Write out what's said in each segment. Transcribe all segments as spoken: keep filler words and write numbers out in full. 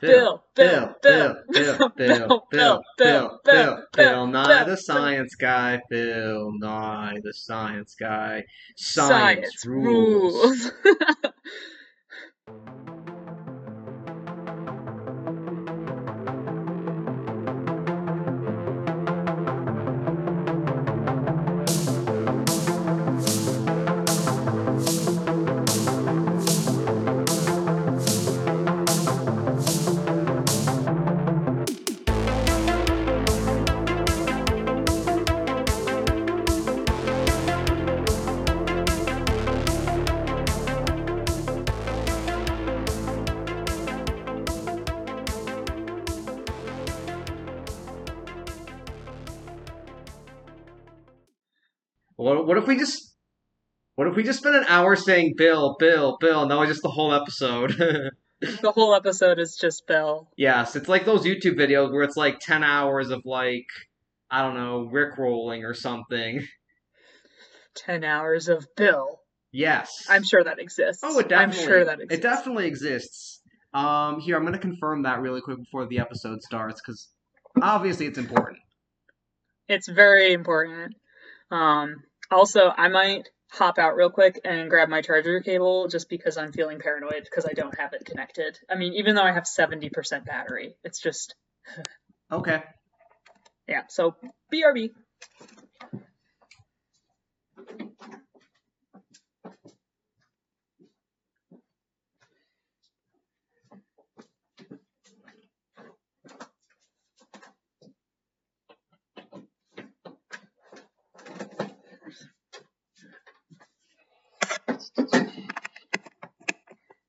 Bill, Bill, Bill, Bill, Bill, Bill, Bill, Bill, Bill Nye the science guy, Bill Nye the science guy. Science rules. What if we just, what if we just spent an hour saying Bill, Bill, Bill, and that was just the whole episode? The whole episode is just Bill. Yes, it's like those YouTube videos where it's like ten hours of like, I don't know, rickrolling or something. Ten hours of Bill. Yes. I'm sure that exists. Oh, it definitely. I'm sure that exists. It definitely exists. Um, here, I'm going to confirm that really quick before the episode starts, because obviously it's important. It's very important. Um... Also, I might hop out real quick and grab my charger cable just because I'm feeling paranoid because I don't have it connected. I mean, even though I have seventy percent battery, it's just... Okay. Yeah, so B R B.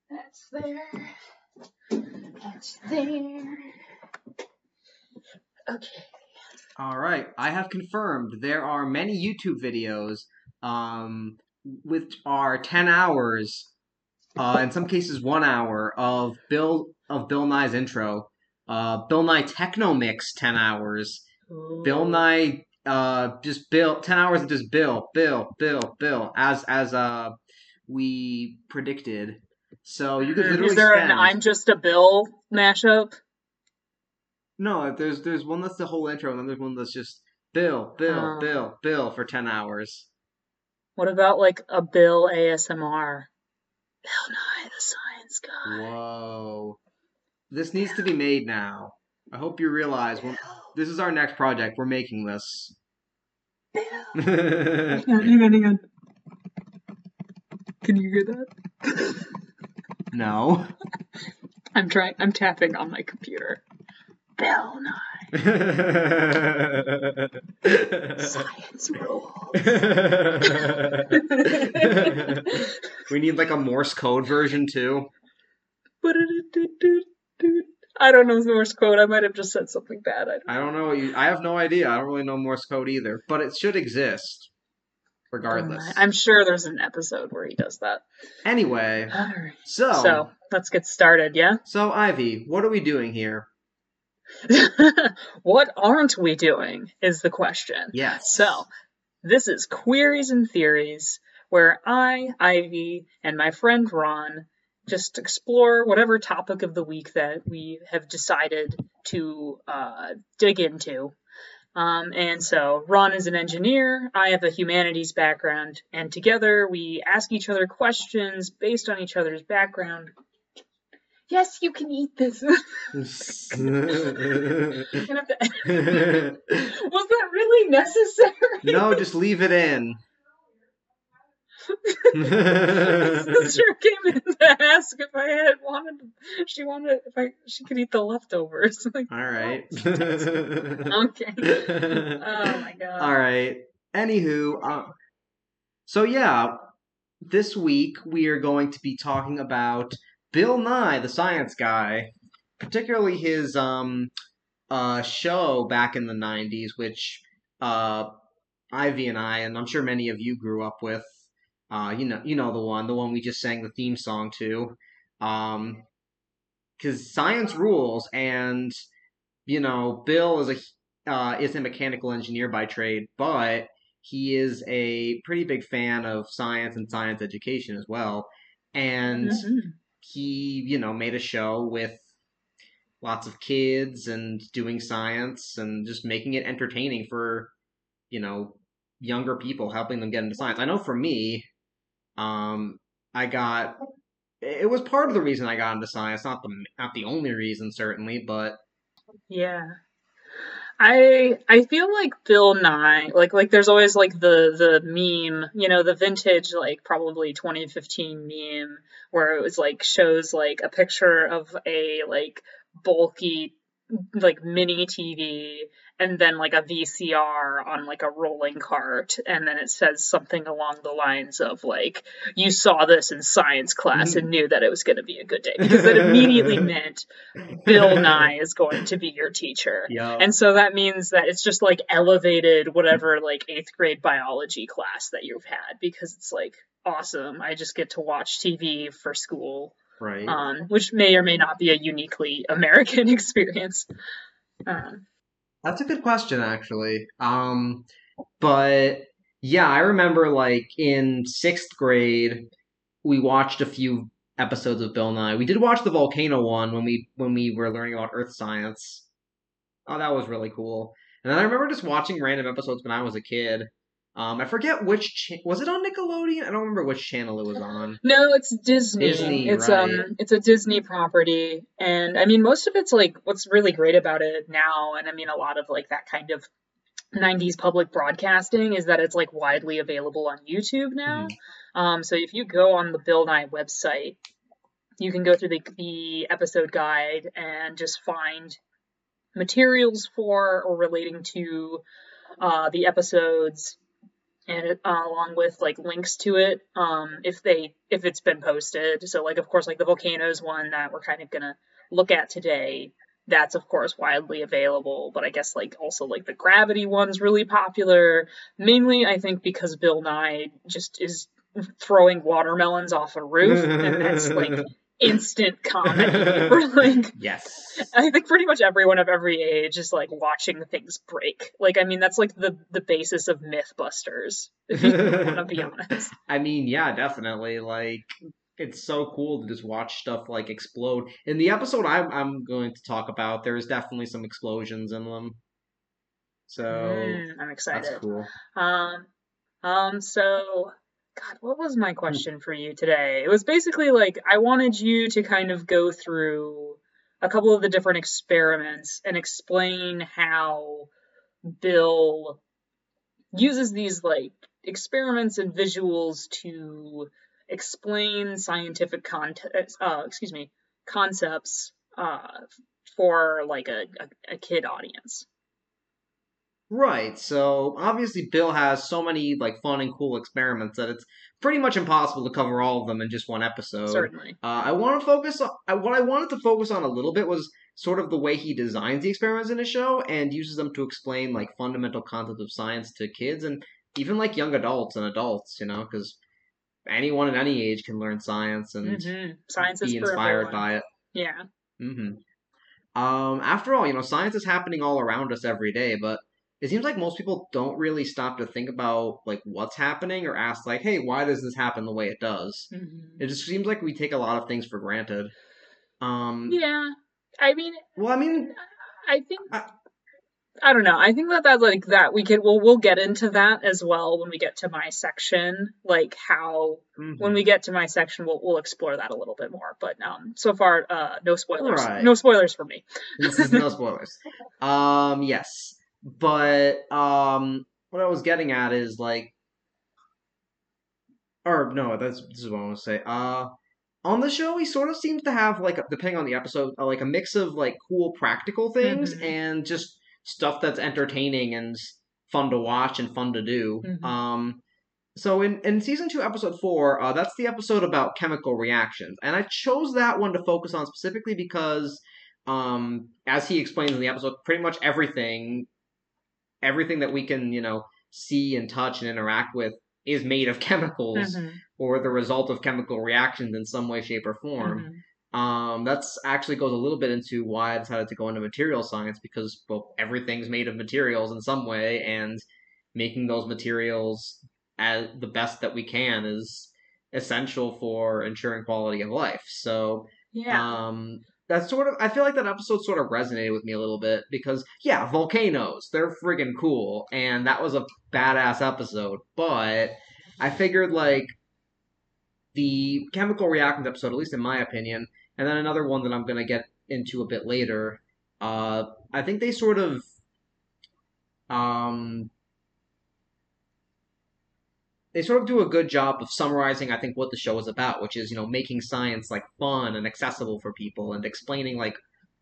That's there. That's there. Okay. All right. I have confirmed there are many YouTube videos, um, which are ten hours, uh, in some cases one hour of Bill of Bill Nye's intro. Uh, Bill Nye Techno Mix ten hours. Ooh. Bill Nye, uh, just Bill ten hours of just Bill, Bill, Bill, Bill. As as uh, we predicted. So you could literally. Is there spend... an "I'm Just a Bill" mashup? No, there's there's one that's the whole intro, and then there's one that's just Bill, Bill, um, Bill, Bill for ten hours. What about like a Bill A S M R? Bill Nye the Science Guy. Whoa, this needs to be made now. I hope you realize well, this is our next project. We're making this. Bill. Hang on, hang on, hang on. Can you hear that? No. I'm trying. I'm tapping on my computer. Bill Nye. Science rules. We need like a Morse code version too. I don't know Morse code. I might have just said something bad. I don't, I don't know. What you, I have no idea. I don't really know Morse code either. But it should exist, regardless. I'm sure there's an episode where he does that. Anyway, all right. so so let's get started, yeah? So, Ivy, what are we doing here? What aren't we doing is the question. Yes. So, this is Queries and Theories, where I, Ivy, and my friend Ron just explore whatever topic of the week that we have decided to uh, dig into. Um, and so Ron is an engineer, I have a humanities background, and together we ask each other questions based on each other's background. Yes, you can eat this. Was that really necessary? No, just leave it in. This sister came in to ask if I had wanted. She wanted if I she could eat the leftovers. Like, all right. Oh, okay. Oh my god. All right. Anywho, uh, so yeah, this week we are going to be talking about Bill Nye, the science guy, particularly his um uh show back in the nineties, which uh Ivy and I, and I'm sure many of you grew up with. Uh, you know, you know the one, the one we just sang the theme song to, um, because science rules, and you know, Bill is a uh, is a mechanical engineer by trade, but he is a pretty big fan of science and science education as well, and mm-hmm. he, you know, made a show with lots of kids and doing science and just making it entertaining for, you know, younger people, helping them get into science. I know for me, um, I got, it was part of the reason I got into science, not the, not the only reason certainly, but. Yeah. I I feel like Bill Nye, like like there's always like the the meme, you know, the vintage like probably twenty fifteen meme where it was like shows like a picture of a like bulky like mini T V and then like a V C R on like a rolling cart, and then it says something along the lines of like, you saw this in science class and knew that it was going to be a good day, because it immediately meant Bill Nye is going to be your teacher. Yep. And so that means that it's just like elevated whatever like eighth grade biology class that you've had, because it's like, awesome, I just get to watch T V for school. Right. Um, which may or may not be a uniquely American experience. Um, That's a good question, actually. Um, but yeah, I remember like in sixth grade, we watched a few episodes of Bill Nye. We did watch the volcano one when we when we were learning about earth science. Oh, that was really cool. And then I remember just watching random episodes when I was a kid. Um, I forget which cha- was it on Nickelodeon? I don't remember which channel it was on. No, it's Disney. Disney, it's right. um, it's a Disney property, and I mean, most of it's like what's really great about it now, and I mean, a lot of like that kind of nineties public broadcasting is that it's like widely available on YouTube now. Mm-hmm. Um, so if you go on the Bill Nye website, you can go through the the episode guide and just find materials for or relating to uh, the episodes. And it, uh, along with like links to it, um, if they if it's been posted. So like, of course, like the volcanoes one that we're kind of gonna look at today, that's of course widely available. But I guess like also like the gravity one's really popular, mainly I think because Bill Nye just is throwing watermelons off a roof, and that's like instant comedy. Or, like, yes, I think pretty much everyone of every age is like watching things break. Like, I mean, that's like the the basis of Mythbusters, if you want to be honest. I mean, yeah, definitely. Like, it's so cool to just watch stuff like explode. In the episode I'm I'm going to talk about, there's definitely some explosions in them. So mm, I'm excited. That's cool. Um, um, so. God, what was my question for you today? It was basically like I wanted you to kind of go through a couple of the different experiments and explain how Bill uses these like experiments and visuals to explain scientific context, uh, excuse me, concepts uh, for like a, a, a kid audience. Right, so obviously Bill has so many like fun and cool experiments that it's pretty much impossible to cover all of them in just one episode. Certainly. Uh, I want to focus on, I, what I wanted to focus on a little bit was sort of the way he designs the experiments in his show and uses them to explain like fundamental concepts of science to kids and even like young adults and adults, you know, because anyone at any age can learn science and mm-hmm. science be is inspired by it. Yeah. Mm-hmm. Um, after all, you know, science is happening all around us every day, but it seems like most people don't really stop to think about, like, what's happening or ask, like, hey, why does this happen the way it does? Mm-hmm. It just seems like we take a lot of things for granted. Um, yeah. I mean... Well, I mean... I think... I, I don't know. I think that that's, like, that we could... Well, we'll get into that as well when we get to my section. Like, how... Mm-hmm. When we get to my section, we'll we'll explore that a little bit more. But um, so far, uh, no spoilers. Right. No spoilers for me. This is no spoilers. um, yes. But um, what I was getting at is like, or no, that's this is what I want to say. Uh, on the show, he sort of seems to have like, depending on the episode, like a mix of like cool practical things mm-hmm. and just stuff that's entertaining and fun to watch and fun to do. Mm-hmm. Um, so in in season two, episode four, uh, that's the episode about chemical reactions, and I chose that one to focus on specifically because, um, as he explains in the episode, pretty much everything. Everything that we can, you know, see and touch and interact with is made of chemicals mm-hmm. or the result of chemical reactions in some way, shape, or form. Mm-hmm. Um, that's actually goes a little bit into why I decided to go into material science because, well, everything's made of materials in some way, and making those materials as the best that we can is essential for ensuring quality of life. So, yeah. Um, That's sort of, I feel like that episode sort of resonated with me a little bit because, yeah, volcanoes, they're friggin' cool, and that was a badass episode, but I figured, like, the chemical reactants episode, at least in my opinion, and then another one that I'm gonna get into a bit later, uh, I think they sort of, um... they sort of do a good job of summarizing, I think, what the show is about, which is, you know, making science, like, fun and accessible for people and explaining, like,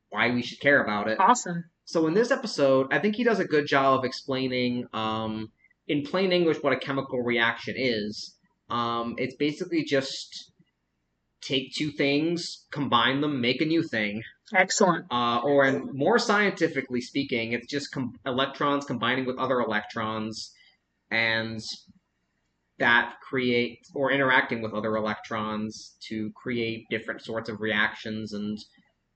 why we should care about it. Awesome. So in this episode, I think he does a good job of explaining, um, in plain English, what a chemical reaction is. Um, it's basically just take two things, combine them, make a new thing. Excellent. Uh, or in, more scientifically speaking, it's just com- electrons combining with other electrons and that create or interacting with other electrons to create different sorts of reactions and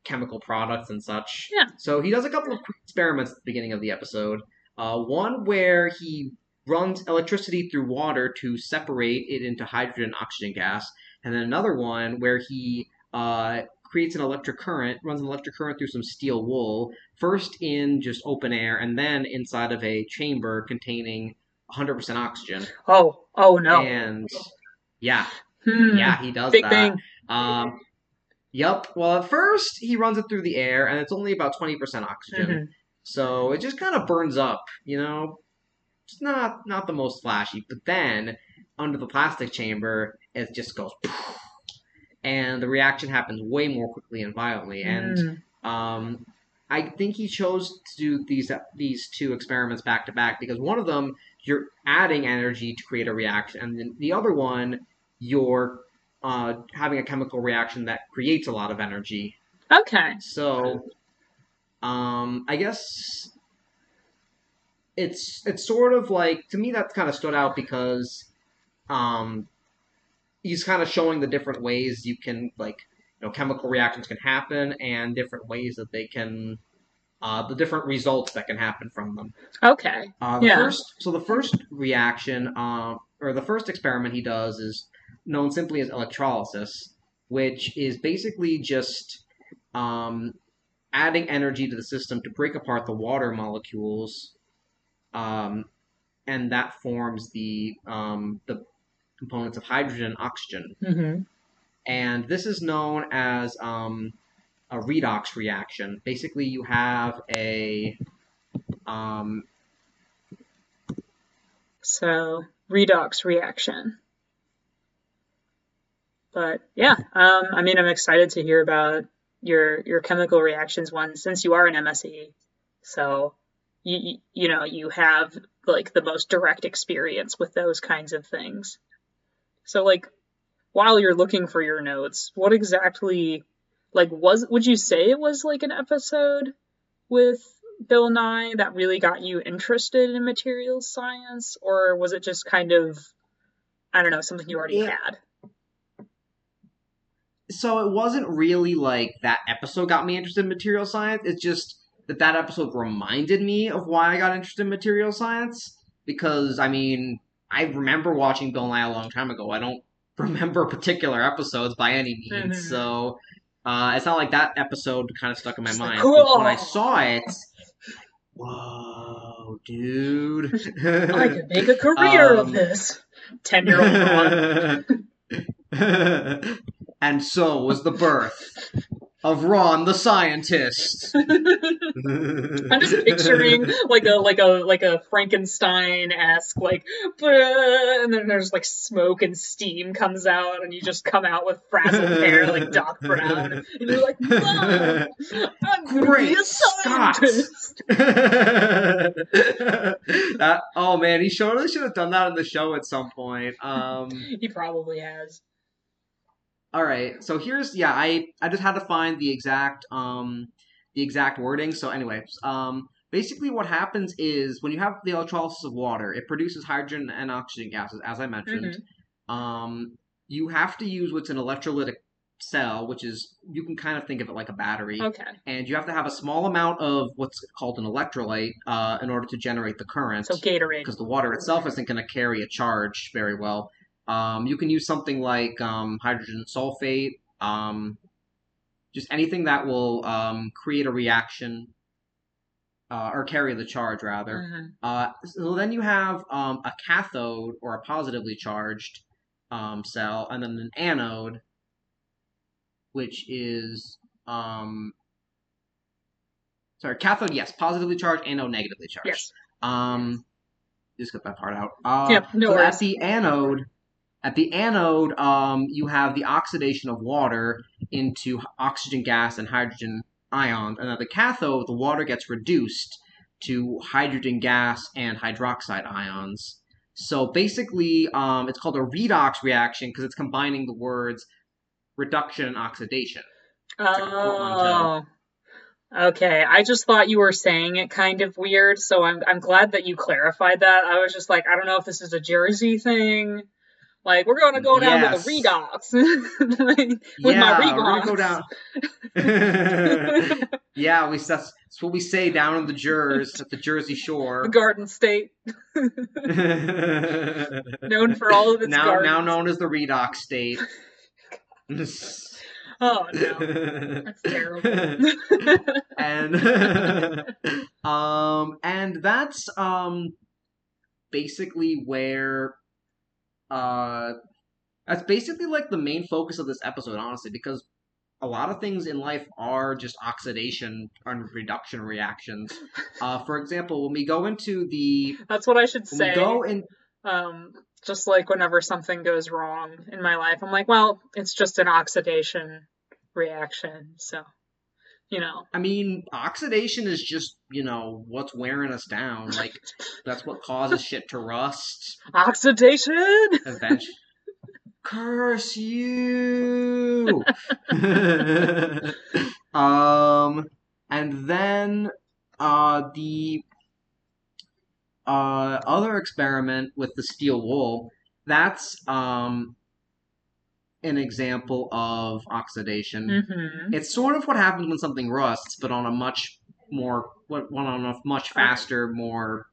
chemical products and such. Yeah. So he does a couple of experiments at the beginning of the episode. Uh, one where he runs electricity through water to separate it into hydrogen and oxygen gas. And then another one where he uh, creates an electric current, runs an electric current through some steel wool, first in just open air and then inside of a chamber containing one hundred percent oxygen. Oh, oh no. And yeah, hmm. yeah, he does Big that. Bang. Um, yep. Well, at first he runs it through the air and it's only about twenty percent oxygen. Mm-hmm. So it just kind of burns up, you know, it's not, not the most flashy, but then under the plastic chamber, it just goes poof, and the reaction happens way more quickly and violently. Mm. And, um, I think he chose to do these, these two experiments back to back because one of them, you're adding energy to create a reaction. And then the other one, you're uh, having a chemical reaction that creates a lot of energy. Okay. So um, I guess it's it's sort of like, to me that kind of stood out because um, he's kind of showing the different ways you can, like, you know, chemical reactions can happen and different ways that they can... Uh, the different results that can happen from them. Okay. Uh, the yeah. First, so the first reaction, uh, or the first experiment he does is known simply as electrolysis, which is basically just um, adding energy to the system to break apart the water molecules, um, and that forms the um, the components of hydrogen and oxygen. Mm-hmm. And this is known as... Um, a redox reaction. Basically, you have a... Um, so, redox reaction. But, yeah, um, I mean, I'm excited to hear about your your chemical reactions one, since you are an M S E, so, you, you know, you have, like, the most direct experience with those kinds of things. So, like, while you're looking for your notes, what exactly... Like, was would you say it was, like, an episode with Bill Nye that really got you interested in material science? Or was it just kind of, I don't know, something you already yeah. had? So it wasn't really, like, that episode got me interested in material science. It's just that that episode reminded me of why I got interested in material science. Because, I mean, I remember watching Bill Nye a long time ago. I don't remember particular episodes by any means, mm-hmm. so... Uh, it's not like that episode kind of stuck in my it's mind. Like, cool. When I saw it, whoa, dude. I could make a career um, of this. ten-year-old Ron. And so was the birth of Ron the scientist. I'm just picturing like a like a like a Frankenstein-esque like, and then there's like smoke and steam comes out, and you just come out with frazzled hair like Doc Brown, and you're like, "Whoa, I'm great a scientist." that, oh man, he surely should have done that in the show at some point. Um, he probably has. All right, so here's, yeah, I, I just had to find the exact um the exact wording. So anyway, um, basically what happens is when you have the electrolysis of water, it produces hydrogen and oxygen gases, as I mentioned. Mm-hmm. Um, you have to use what's an electrolytic cell, which is, you can kind of think of it like a battery. Okay. And you have to have a small amount of what's called an electrolyte uh, in order to generate the current. So Gatorade. Because the water itself isn't going to carry a charge very well. Um, you can use something like um, hydrogen sulfate, um, just anything that will um, create a reaction uh, or carry the charge, rather. Mm-hmm. Uh, so then you have um, a cathode or a positively charged um, cell, and then an anode, which is um, sorry, cathode, yes, positively charged, anode, negatively charged. Yes. Um, just cut that part out. Uh, yep. No. So worries. At the anode. At the anode, um, you have the oxidation of water into oxygen gas and hydrogen ions. And at the cathode, the water gets reduced to hydrogen gas and hydroxide ions. So basically, um, it's called a redox reaction because it's combining the words reduction and oxidation. Oh, okay. I just thought you were saying it kind of weird, so I'm, I'm glad that you clarified that. I was just like, I don't know if this is a Jersey thing. Like, we're going to go down yes. with the redox. With yeah, my redox. We're going to go down. yeah, we, that's, that's what we say down on the Jersey, at the Jersey Shore. The Garden State. known for all of its now, gardens. Now known as the redox state. Oh, no. That's terrible. and, um, and that's um, basically where... Uh, that's basically like the main focus of this episode, honestly, because a lot of things in life are just oxidation and reduction reactions. Uh, for example, when we go into the... That's what I should say. Go in... Um, just like whenever something goes wrong in my life, I'm like, well, it's just an oxidation reaction, so, you know. I mean, oxidation is just, you know, what's wearing us down. Like, that's what causes shit to rust. Oxidation! Eventually. Curse you! um, and then, uh, the, uh, other experiment with the steel wool, that's, um... an example of oxidation. Mm-hmm. It's sort of what happens when something rusts, but on a much more, on a much faster, more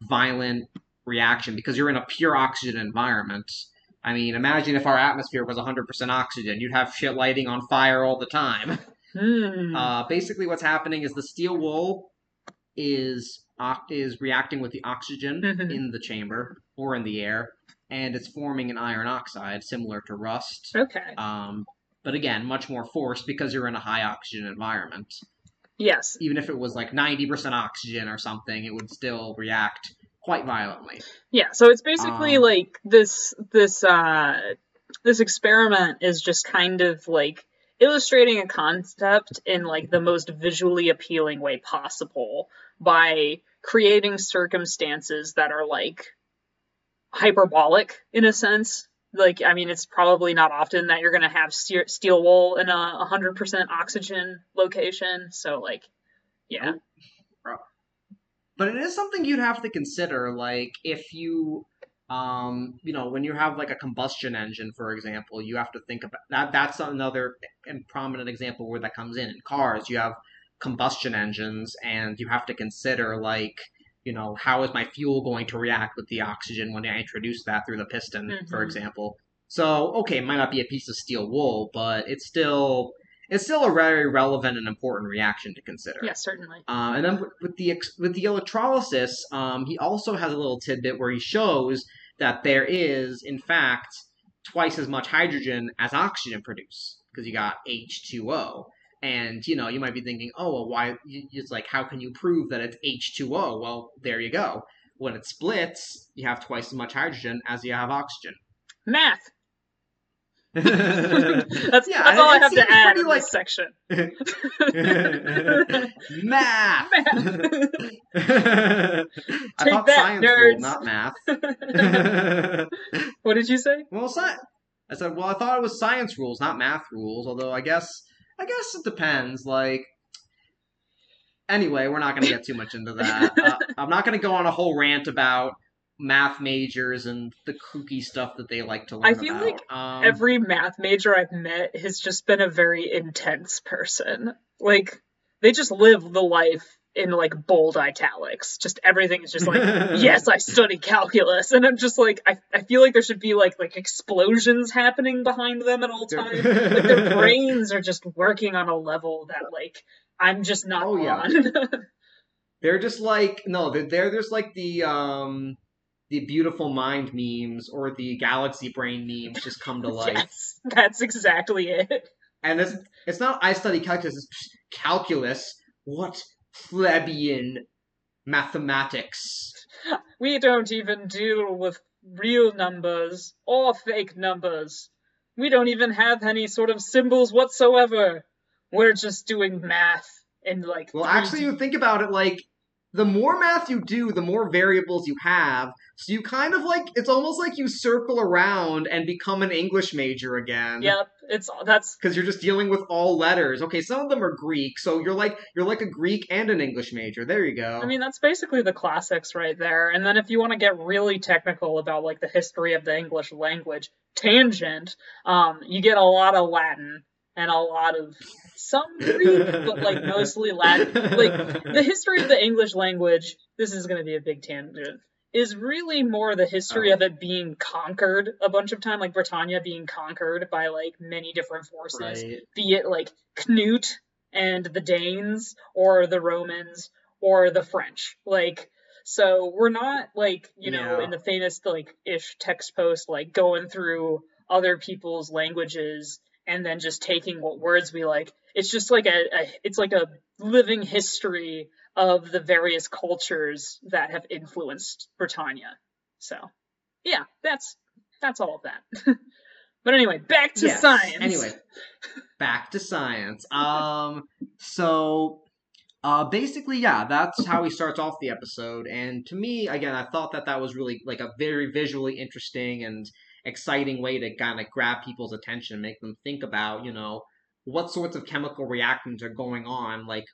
violent reaction, because you're in a pure oxygen environment. I mean, imagine if our atmosphere was one hundred percent oxygen. You'd have shit lighting on fire all the time. Mm. Uh, basically what's happening is the steel wool is is reacting with the oxygen mm-hmm. in the chamber or in the air, and it's forming an iron oxide similar to rust. Okay. Um, but again, much more forced because you're in a high oxygen environment. Yes. Even if it was like ninety percent oxygen or something, it would still react quite violently. Yeah, so it's basically um, like this this uh, this experiment is just kind of like illustrating a concept in like the most visually appealing way possible by creating circumstances that are like hyperbolic in a sense. Like, I mean, it's probably not often that you're going to have ste- steel wool in a one hundred percent oxygen location. So, like, yeah. But it is something you'd have to consider. Like, if you, um, you know, when you have like a combustion engine, for example, you have to think about that. That's another prominent example where that comes in. In cars, you have combustion engines, and you have to consider, like, you know, how is my fuel going to react with the oxygen when I introduce that through the piston, mm-hmm. for example? So, okay, it might not be a piece of steel wool, but it's still it's still a very relevant and important reaction to consider. Yes, certainly. Uh, and then with, with the with the electrolysis, um, he also has a little tidbit where he shows that there is, in fact, twice as much hydrogen as oxygen produced, because you got H two O. And, you know, you might be thinking, oh, well, why? It's like, how can you prove that it's H two O? Well, there you go. When it splits, you have twice as much hydrogen as you have oxygen. Math. that's yeah, that's all I have to add in like... this section. math. math. I Take thought that, science nerds. School, not math. What did you say? Well, sci- I said, well, I thought it was science rules, not math rules, although I guess... I guess it depends, like, anyway, we're not going to get too much into that. uh, I'm not going to go on a whole rant about math majors and the kooky stuff that they like to learn about. I feel about. like um, every math major I've met has just been a very intense person. Like, they just live the life in like bold italics. Just everything is just like, yes, I studied calculus. And I'm just like, I, I feel like there should be like like explosions happening behind them at all times. Like their brains are just working on a level that like I'm just not oh, on. Yeah. They're just like, no, they're, they're just like the, um, the beautiful mind memes or the galaxy brain memes just come to life. Yes, that's exactly it. And it's, it's not I study calculus, it's calculus. What plebeian mathematics? We don't even deal with real numbers or fake numbers. We don't even have any sort of symbols whatsoever. We're just doing math. And like, well, actually, you think about it, like, the more math you do, the more variables you have. So you kind of like, it's almost like you circle around and become an English major again. Yep, it's that's because you're just dealing with all letters. Okay, some of them are Greek, so you're like you're like a Greek and an English major. There you go. I mean, that's basically the classics right there. And then if you want to get really technical about like the history of the English language, tangent, um, you get a lot of Latin. And a lot of some Greek, but like mostly Latin. Like the history of the English language, this is going to be a big tangent, is really more the history oh. of it being conquered a bunch of time, like Britannia being conquered by like many different forces, right. Be it like Knut and the Danes or the Romans or the French. Like, so we're not like, you yeah. know, in the famous like ish text post, like going through other people's languages and then just taking what words we like. It's just like a, a, it's like a living history of the various cultures that have influenced Britannia. So, yeah, that's that's all of that. But anyway, back to yes. science. Anyway, back to science. Um, so, uh, basically, yeah, that's how he starts off the episode. And to me, again, I thought that that was really like a very visually interesting and exciting way to kind of grab people's attention, make them think about, you know, what sorts of chemical reactions are going on, like,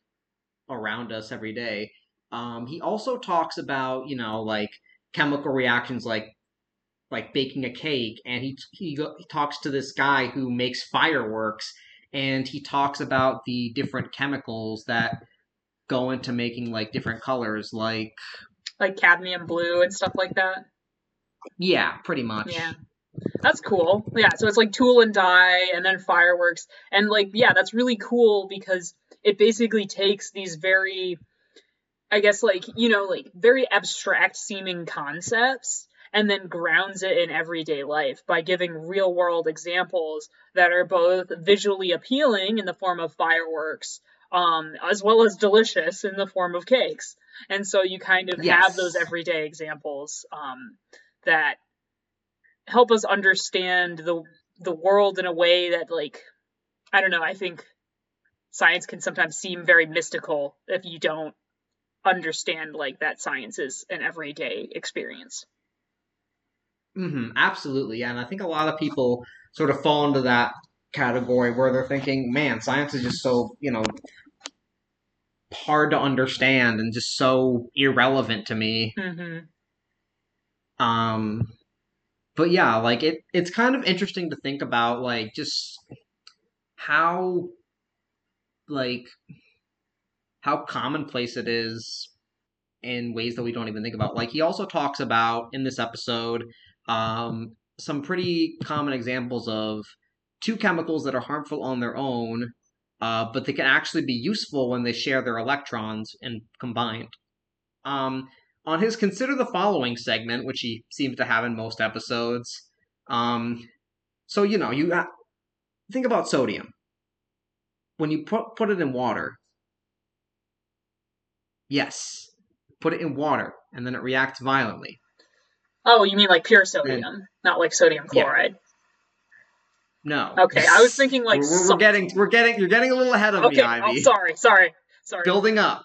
around us every day. Um, he also talks about, you know, like, chemical reactions like like baking a cake, and he, he, he talks to this guy who makes fireworks, and he talks about the different chemicals that go into making, like, different colors, like... Like cadmium blue and stuff like that? Yeah, pretty much. Yeah. That's cool. Yeah, so it's like tool and die and then fireworks. And like, yeah, that's really cool because it basically takes these very, I guess like, you know, like very abstract seeming concepts and then grounds it in everyday life by giving real world examples that are both visually appealing in the form of fireworks, um, as well as delicious in the form of cakes. And so you kind of yes. have those everyday examples um, that help us understand the the world in a way that, like, I don't know, I think science can sometimes seem very mystical if you don't understand, like, that science is an everyday experience. Mm-hmm, absolutely, and I think a lot of people sort of fall into that category where they're thinking, man, science is just so, you know, hard to understand and just so irrelevant to me. Mm-hmm. Um... But yeah, like, it, it's kind of interesting to think about, like, just how, like, how commonplace it is in ways that we don't even think about. Like, he also talks about, in this episode, um, some pretty common examples of two chemicals that are harmful on their own, uh, but they can actually be useful when they share their electrons and combined. Um... On his Consider the Following segment, which he seems to have in most episodes. Um, so, you know, you uh, think about sodium. When you put, put it in water. Yes. Put it in water, and then it reacts violently. Oh, you mean like pure sodium, and, not like sodium chloride? Yeah. No. Okay, I was thinking like... We're, we're, we're getting, we're getting, you're getting a little ahead of okay, me, Ivy. Okay, oh, sorry, sorry, sorry. Building up.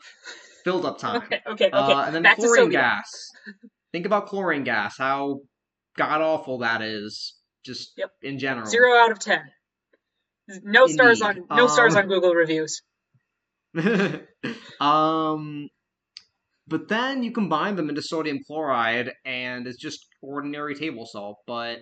Build-up time. Okay, okay, okay. Uh, and then Back chlorine gas. Think about chlorine gas, how god-awful that is, just yep. in general. Zero out of ten. No Indeed. stars on no um, stars on Google reviews. um, But then you combine them into sodium chloride, and it's just ordinary table salt, but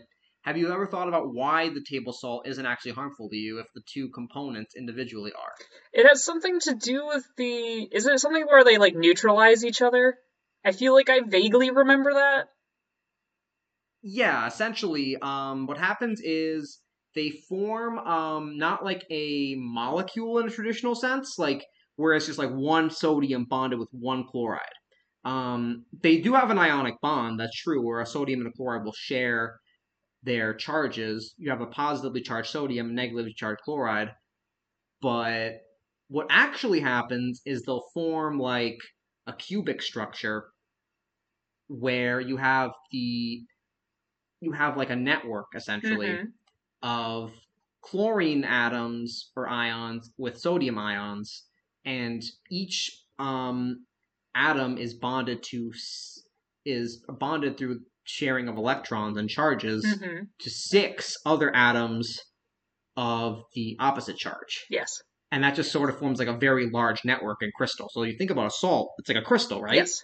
Have you ever thought about why the table salt isn't actually harmful to you if the two components individually are? It has something to do with the... Is it something where they, like, neutralize each other? I feel like I vaguely remember that. Yeah, essentially, um, what happens is they form um, not like a molecule in a traditional sense, like where it's just like one sodium bonded with one chloride. Um, they do have an ionic bond, that's true, where a sodium and a chloride will share their charges. You have a positively charged sodium and negatively charged chloride. But what actually happens is they'll form like a cubic structure where you have the... you have like a network, essentially, mm-hmm. of chlorine atoms or ions with sodium ions, and each um, atom is bonded to is bonded through sharing of electrons and charges mm-hmm. to six other atoms of the opposite charge. Yes. And that just sort of forms like a very large network in crystal. So you think about a salt, it's like a crystal, right? Yes.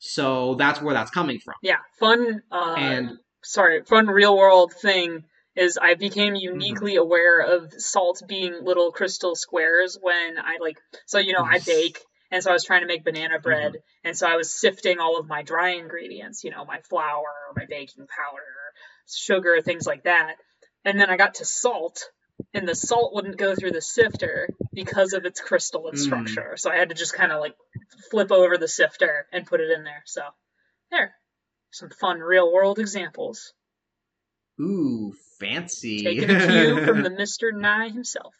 So that's where that's coming from. Yeah. Fun uh and Sorry, fun real-world thing is I became uniquely mm-hmm. aware of salt being little crystal squares when I, like, so, you know, yes. I bake, and so I was trying to make banana bread, mm-hmm. and so I was sifting all of my dry ingredients, you know, my flour, my baking powder, sugar, things like that, and then I got to salt, and the salt wouldn't go through the sifter because of its crystalline mm. structure, so I had to just kind of, like, flip over the sifter and put it in there, so, there. Some fun real-world examples. Ooh, fancy. Taking a cue from the Mister Nye himself.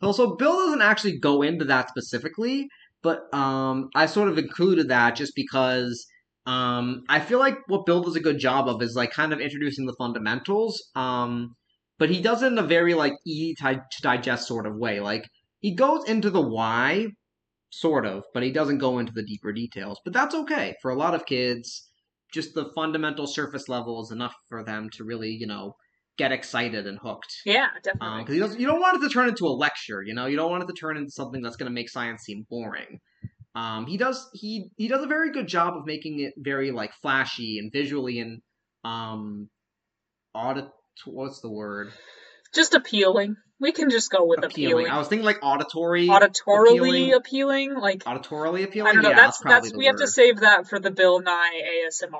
Also, Bill doesn't actually go into that specifically, but um, I sort of included that just because um, I feel like what Bill does a good job of is like kind of introducing the fundamentals, um, but he does it in a very like easy-to-digest sort of way. Like, he goes into the why... sort of, but he doesn't go into the deeper details. But that's okay. For a lot of kids, just the fundamental surface level is enough for them to really, you know, get excited and hooked. Yeah, definitely. Because um, you don't, you don't want it to turn into a lecture, you know? You don't want it to turn into something that's going to make science seem boring. Um, he does he he does a very good job of making it very, like, flashy and visually and um, audit... What's the word? Just appealing. We can just go with appealing. appealing. I was thinking like auditory, auditorily appealing, appealing like auditorily appealing. I don't know. Yeah, that's that's, probably that's the we word. Have to save that for the Bill Nye A S M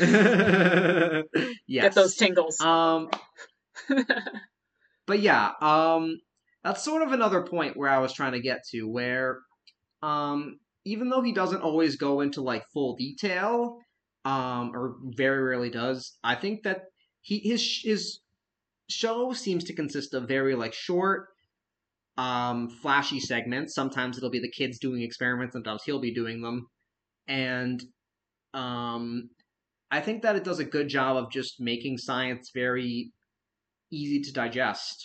R. Yes. Get those tingles. Um, but yeah, um, that's sort of another point where I was trying to get to, where um, even though he doesn't always go into like full detail, um, or very rarely does, I think that he his his. show seems to consist of very like short um flashy segments. Sometimes it'll be the kids doing experiments, sometimes he'll be doing them, and um I think that it does a good job of just making science very easy to digest.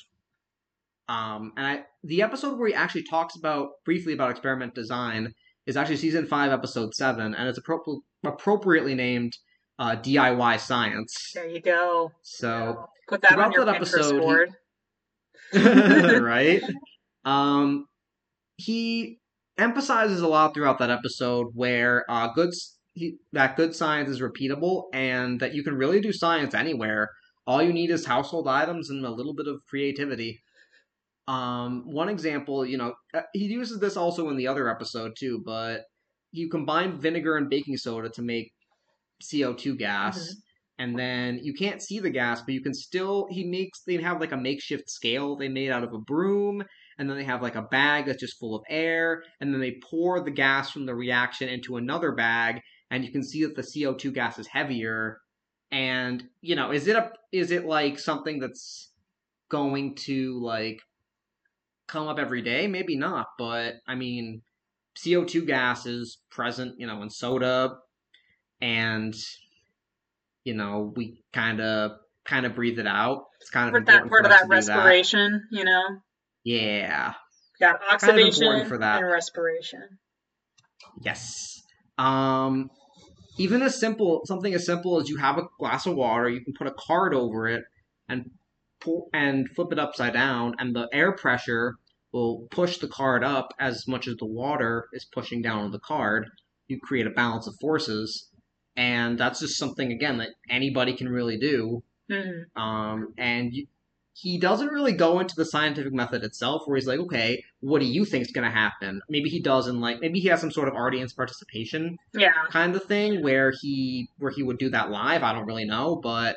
Um and I the episode where he actually talks about briefly about experiment design is actually season five episode seven, and it's appro- appropriately named uh D I Y science. There you go. So yeah. Put that on your that episode, Pinterest board. He... right? Um, he emphasizes a lot throughout that episode where uh, good, he, that good science is repeatable and that you can really do science anywhere. All you need is household items and a little bit of creativity. Um, one example, you know, he uses this also in the other episode too, but you combine vinegar and baking soda to make C O two gas. Mm-hmm. And then you can't see the gas, but you can still, he makes, they have like a makeshift scale they made out of a broom. And then they have like a bag that's just full of air. And then they pour the gas from the reaction into another bag. And you can see that the C O two gas is heavier. And, you know, is it a, is it like something that's going to like come up every day? Maybe not. But I mean, C O two gas is present, you know, in soda and... you know, we kind of kind of breathe it out. It's kind of for important that, for, for that respiration, that. You know? Yeah. Got oxidation kind of for that. And respiration. Yes. Um, even as simple, something as simple as you have a glass of water, you can put a card over it and pull, and flip it upside down, and the air pressure will push the card up as much as the water is pushing down on the card. You create a balance of forces. And that's just something, again, that anybody can really do. Mm-hmm. Um, and you, he doesn't really go into the scientific method itself, where he's like, okay, what do you think is going to happen? Maybe he doesn't, like, maybe he has some sort of audience participation yeah. kind of thing where he where he would do that live. I don't really know, but...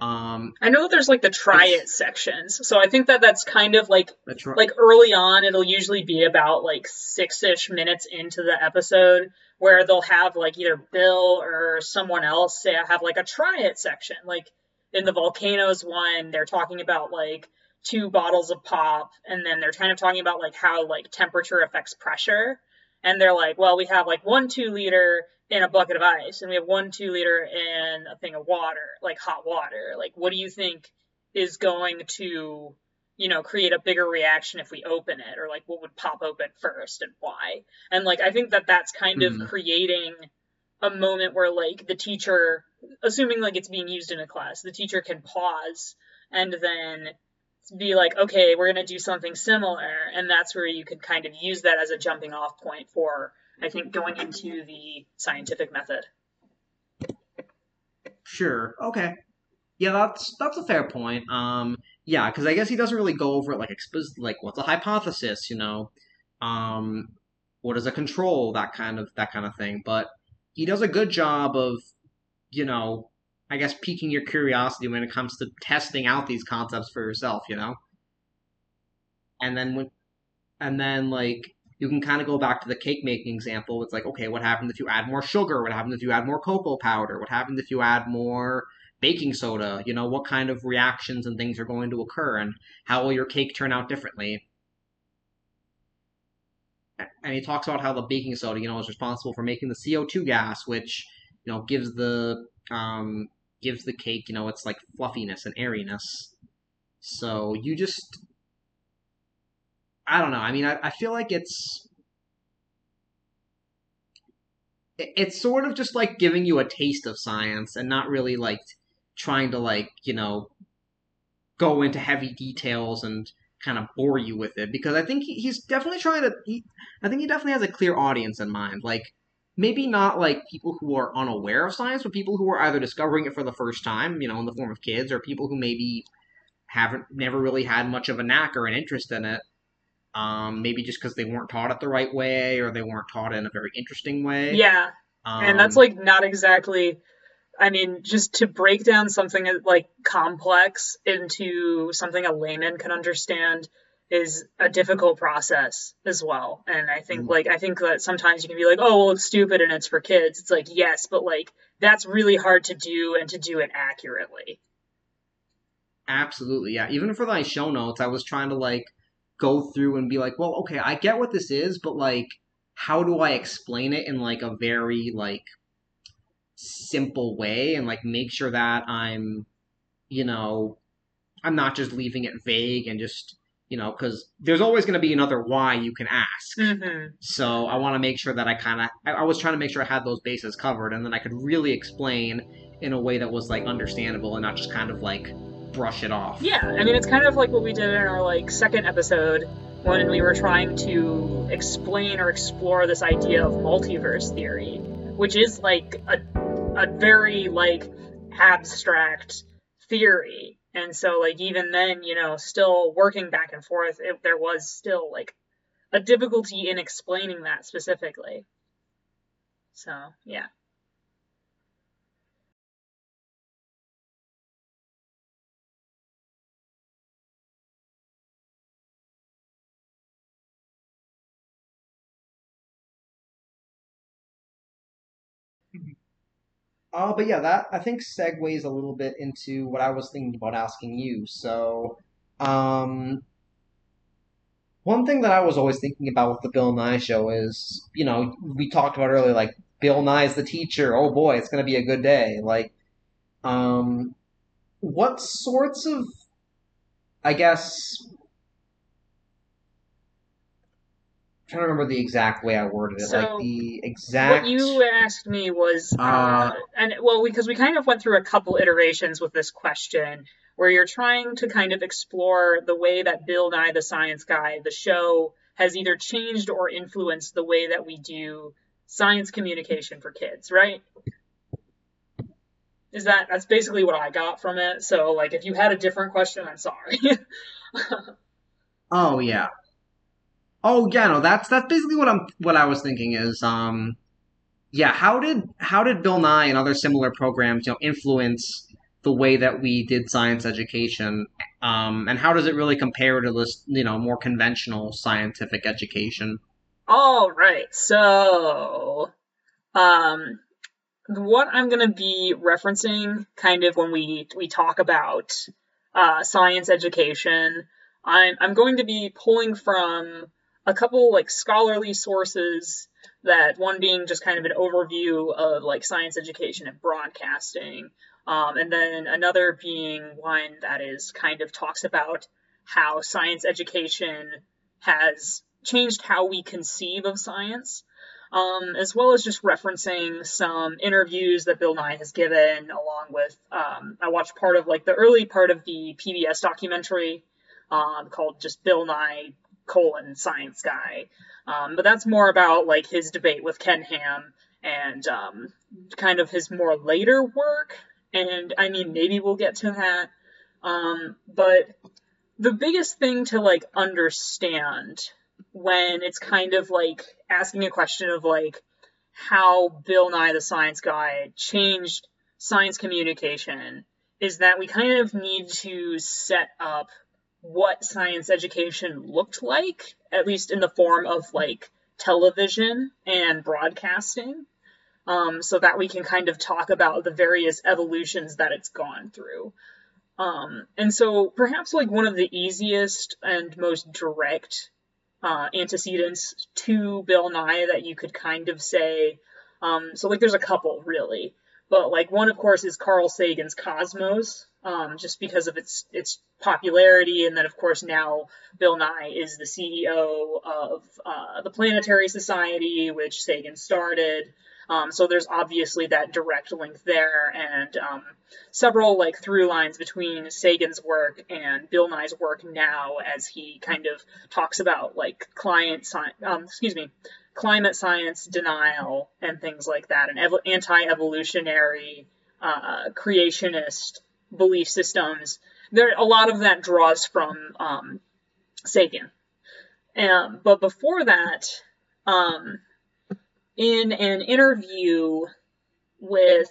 Um, I know there's, like, the try-it sections, so I think that that's kind of, like, right. like early on, it'll usually be about, like, six-ish minutes into the episode where they'll have, like, either Bill or someone else say, I have, like, a try-it section. Like, in the volcanoes one, they're talking about, like, two bottles of pop, and then they're kind of talking about, like, how, like, temperature affects pressure, and they're like, well, we have, like, one two-liter in a bucket of ice, and we have one two liter in a thing of water, like hot water. Like, what do you think is going to, you know, create a bigger reaction if we open it, or like what would pop open first and why? And like, I think that that's kind mm. of creating a moment where like the teacher, assuming like it's being used in a class, the teacher can pause and then be like, okay, we're going to do something similar. And that's where you could kind of use that as a jumping off point for, I think, going into the scientific method. Sure. Okay. Yeah, that's that's a fair point. Um, yeah, because I guess he doesn't really go over it, like, expo- like what's a hypothesis, you know, um, what is a control, that kind of that kind of thing. But he does a good job of, you know, I guess piquing your curiosity when it comes to testing out these concepts for yourself, you know. And then when, and then like. You can kind of go back to the cake-making example. It's like, okay, what happened if you add more sugar? What happened if you add more cocoa powder? What happened if you add more baking soda? You know, what kind of reactions and things are going to occur, and how will your cake turn out differently? And he talks about how the baking soda, you know, is responsible for making the C O two gas, which, you know, gives the um, gives the cake, you know, it's like fluffiness and airiness. So you just... I don't know. I mean, I, I feel like it's... It's sort of just, like, giving you a taste of science and not really, like, trying to, like, you know, go into heavy details and kind of bore you with it. Because I think he, he's definitely trying to... He, I think he definitely has a clear audience in mind. Like, maybe not, like, people who are unaware of science, but people who are either discovering it for the first time, you know, in the form of kids, or people who maybe haven't never really had much of a knack or an interest in it. Um, maybe just because they weren't taught it the right way, or they weren't taught in a very interesting way. Yeah, um, and that's, like, not exactly, I mean, just to break down something, like, complex into something a layman can understand is a difficult process as well. And I think, like, I think that sometimes you can be like, oh, well, it's stupid and it's for kids. It's like, yes, but, like, that's really hard to do, and to do it accurately. Absolutely, yeah. Even for, like, show notes, I was trying to, like, go through and be like, well, okay, I get what this is, but, like, how do I explain it in, like, a very, like, simple way, and, like, make sure that I'm, you know, I'm not just leaving it vague and just, you know, because there's always going to be another why you can ask. Mm-hmm. So I want to make sure that I kind of, I, I was trying to make sure I had those bases covered, and then I could really explain in a way that was, like, understandable and not just kind of, like, brush it off. Yeah, I mean, it's kind of like what we did in our, like, second episode when we were trying to explain or explore this idea of multiverse theory, which is, like, a, a very, like, abstract theory. And so, like, even then, you know, still working back and forth, it, there was still, like, a difficulty in explaining that specifically. So, yeah. Uh, but yeah, that, I think, segues a little bit into what I was thinking about asking you. So, um, one thing that I was always thinking about with the Bill Nye show is, you know, we talked about earlier, like, Bill Nye's the teacher. Oh boy, it's going to be a good day. Like, um, what sorts of, I guess, I'm trying to remember the exact way I worded it. So... Like, the exact... What you asked me was... Uh, uh... And well, because we, we kind of went through a couple iterations with this question where you're trying to kind of explore the way that Bill Nye, the Science Guy, the show, has either changed or influenced the way that we do science communication for kids, right? is that that's basically what I got from it. So, like, if you had a different question, I'm sorry. Oh, yeah. Oh, yeah, no, that's that's basically what I'm what I was thinking is, um, yeah, how did how did Bill Nye and other similar programs, you know, influence the way that we did science education, um, and how does it really compare to this, you know, more conventional scientific education? All right, so um, what I'm going to be referencing, kind of when we we talk about uh, science education, I'm I'm going to be pulling from a couple like scholarly sources, that one being just kind of an overview of like science education and broadcasting, um, and then another being one that is kind of talks about how science education has changed how we conceive of science, um, as well as just referencing some interviews that Bill Nye has given, along with um, I watched part of like the early part of the P B S documentary um, called just Bill Nye colon science guy, um, but that's more about like his debate with Ken Ham and um, kind of his more later work, and I mean maybe we'll get to that, um, but the biggest thing to like understand when it's kind of like asking a question of like how Bill Nye the Science Guy changed science communication is that we kind of need to set up what science education looked like, at least in the form of like television and broadcasting, um, so that we can kind of talk about the various evolutions that it's gone through. Um, and so perhaps like one of the easiest and most direct uh, antecedents to Bill Nye that you could kind of say, um, so like there's a couple really, but like one of course is Carl Sagan's Cosmos, Um, just because of its its popularity, and then of course now Bill Nye is the C E O of uh, the Planetary Society, which Sagan started. Um, so there's obviously that direct link there, and um, several like through lines between Sagan's work and Bill Nye's work now, as he kind of talks about like client science, um, excuse me, climate science denial and things like that, and ev- anti-evolutionary uh, creationist belief systems. There, a lot of that draws from um, Sagan. Um, but before that, um, in an interview with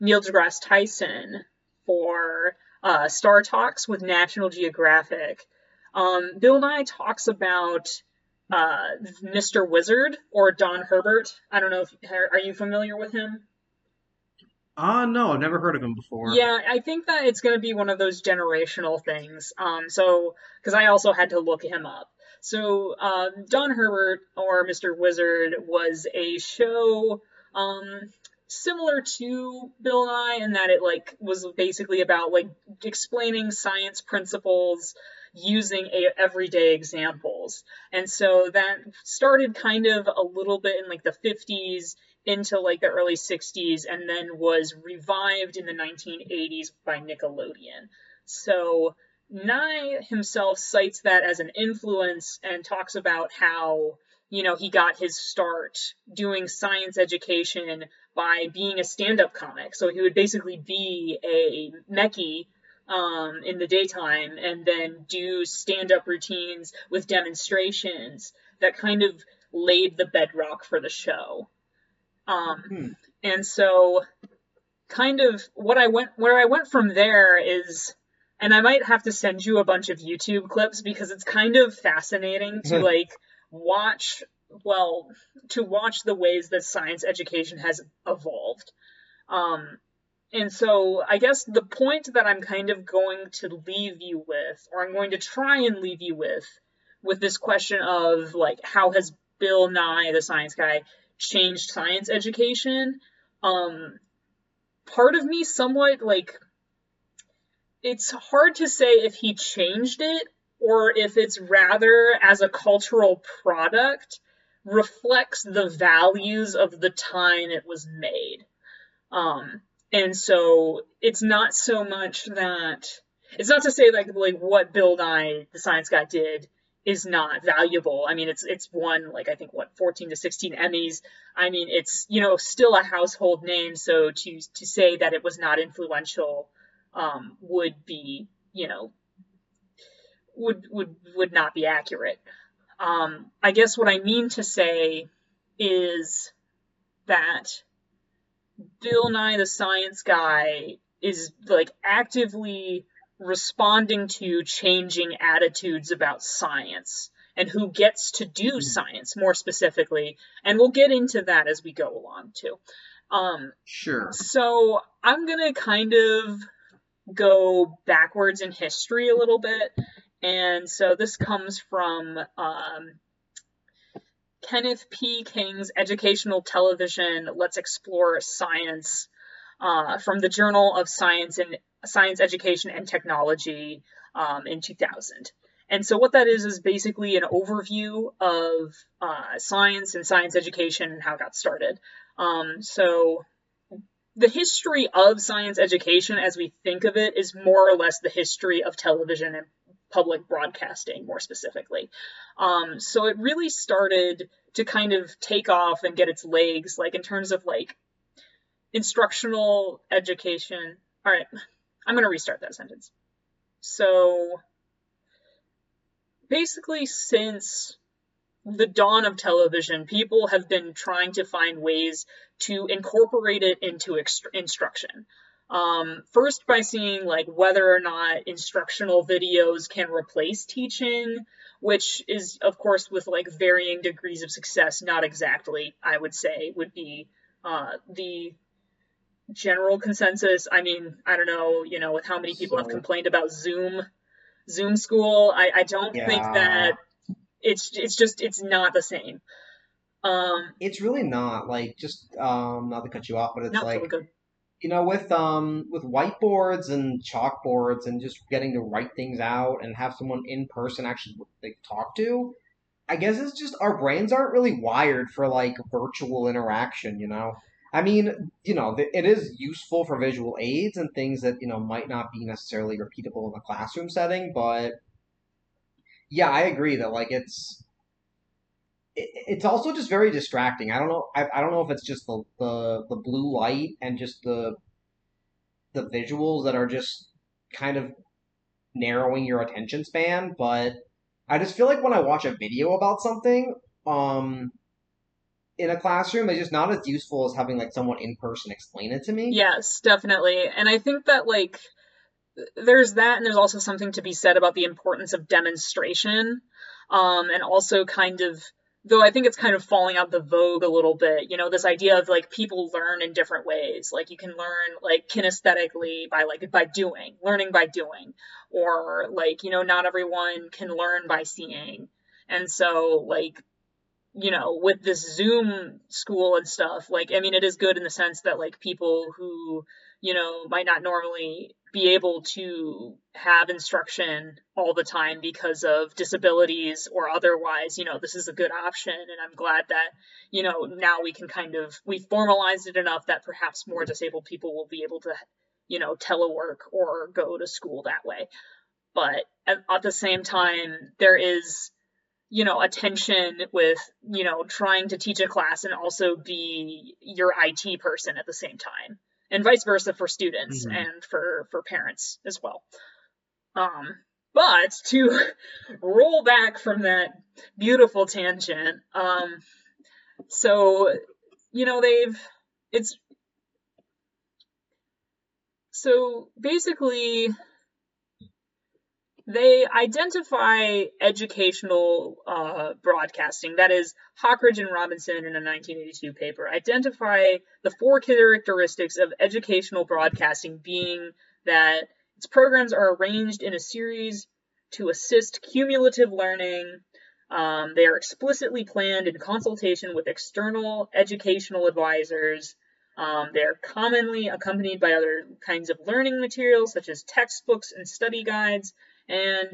Neil deGrasse Tyson for uh, Star Talks with National Geographic, um, Bill Nye talks about uh, Mister Wizard or Don Herbert. I don't know if are you familiar with him? Ah, uh, no, I've never heard of him before. Yeah, I think that it's going to be one of those generational things. Um, so, because I also had to look him up. So, uh, Don Herbert, or Mister Wizard, was a show um, similar to Bill Nye in that it like was basically about like explaining science principles using a- everyday examples. And so that started kind of a little bit in like the fifties into like the early sixties, and then was revived in the nineteen eighties by Nickelodeon. So Nye himself cites that as an influence and talks about how, you know, he got his start doing science education by being a stand-up comic. So he would basically be a Mechie um, in the daytime and then do stand-up routines with demonstrations that kind of laid the bedrock for the show. Um, hmm. and so kind of what I went, where I went from there is, and I might have to send you a bunch of YouTube clips because it's kind of fascinating to like watch, well, to watch the ways that science education has evolved. Um, and so I guess the point that I'm kind of going to leave you with, or I'm going to try and leave you with, with this question of like, how has Bill Nye, the Science Guy, changed science education? Um, part of me somewhat like, it's hard to say if he changed it or if it's rather as a cultural product reflects the values of the time it was made. Um, and so it's not so much that, it's not to say like, like what Bill Nye, the Science Guy, did is not valuable. I mean, it's it's won, like, I think, what, fourteen to sixteen Emmys. I mean, it's, you know, still a household name. So to to say that it was not influential um, would be, you know, would would would not be accurate. Um, I guess what I mean to say is that Bill Nye the Science Guy is, like, actively responding to changing attitudes about science and who gets to do science, more specifically. And we'll get into that as we go along too. Um, sure. So I'm going to kind of go backwards in history a little bit. And so this comes from um, Kenneth P. King's educational television, Let's Explore Science, uh, from the Journal of Science and Science Education and Technology um, in two thousand. And so what that is is basically an overview of uh, science and science education and how it got started. Um, so the history of science education as we think of it is more or less the history of television and public broadcasting, more specifically. Um, so it really started to kind of take off and get its legs, like, in terms of, like, instructional education. All right, I'm going to restart that sentence. So basically, since the dawn of television, people have been trying to find ways to incorporate it into instruction. Um, first by seeing, like, whether or not instructional videos can replace teaching, which is, of course, with, like, varying degrees of success, not exactly, I would say, would be uh, the general consensus. I mean, I don't know, you know, with how many people so, have complained about Zoom, Zoom school, I, I don't yeah. think that it's, it's just, it's not the same. Um, it's really not, like, just, um, not to cut you off, but it's like, totally you know, with um with whiteboards and chalkboards and just getting to write things out and have someone in person actually, like, talk to, I guess it's just our brains aren't really wired for, like, virtual interaction, you know? I mean, you know, it is useful for visual aids and things that, you know, might not be necessarily repeatable in a classroom setting, but yeah, I agree that, like, it's it's also just very distracting. I don't know. I, I don't know if it's just the, the the blue light and just the the visuals that are just kind of narrowing your attention span. But I just feel like when I watch a video about something, um, in a classroom, it's just not as useful as having, like, someone in person explain it to me. Yes, definitely. And I think that, like, there's that, and there's also something to be said about the importance of demonstration, um, and also kind of. Though I think it's kind of falling out the vogue a little bit, you know, this idea of, like, people learn in different ways. Like, you can learn, like, kinesthetically by, like, by doing, learning by doing, or, like, you know, not everyone can learn by seeing. And so, like, you know, with this Zoom school and stuff, like, I mean, it is good in the sense that, like, people who, you know, might not normally be able to have instruction all the time because of disabilities or otherwise, you know, this is a good option. And I'm glad that, you know, now we can kind of, we formalized it enough that perhaps more disabled people will be able to, you know, telework or go to school that way. But at, at the same time, there is, you know, a tension with, you know, trying to teach a class and also be your I T person at the same time. And vice versa for students mm-hmm. and for, for parents as well. Um, but to roll back from that beautiful tangent, um, so, you know, they've, it's, so basically they identify educational uh, broadcasting, that is, Hockridge and Robinson in a nineteen eighty-two paper, identify the four characteristics of educational broadcasting being that its programs are arranged in a series to assist cumulative learning, um, they are explicitly planned in consultation with external educational advisors, Um, they're commonly accompanied by other kinds of learning materials, such as textbooks and study guides. And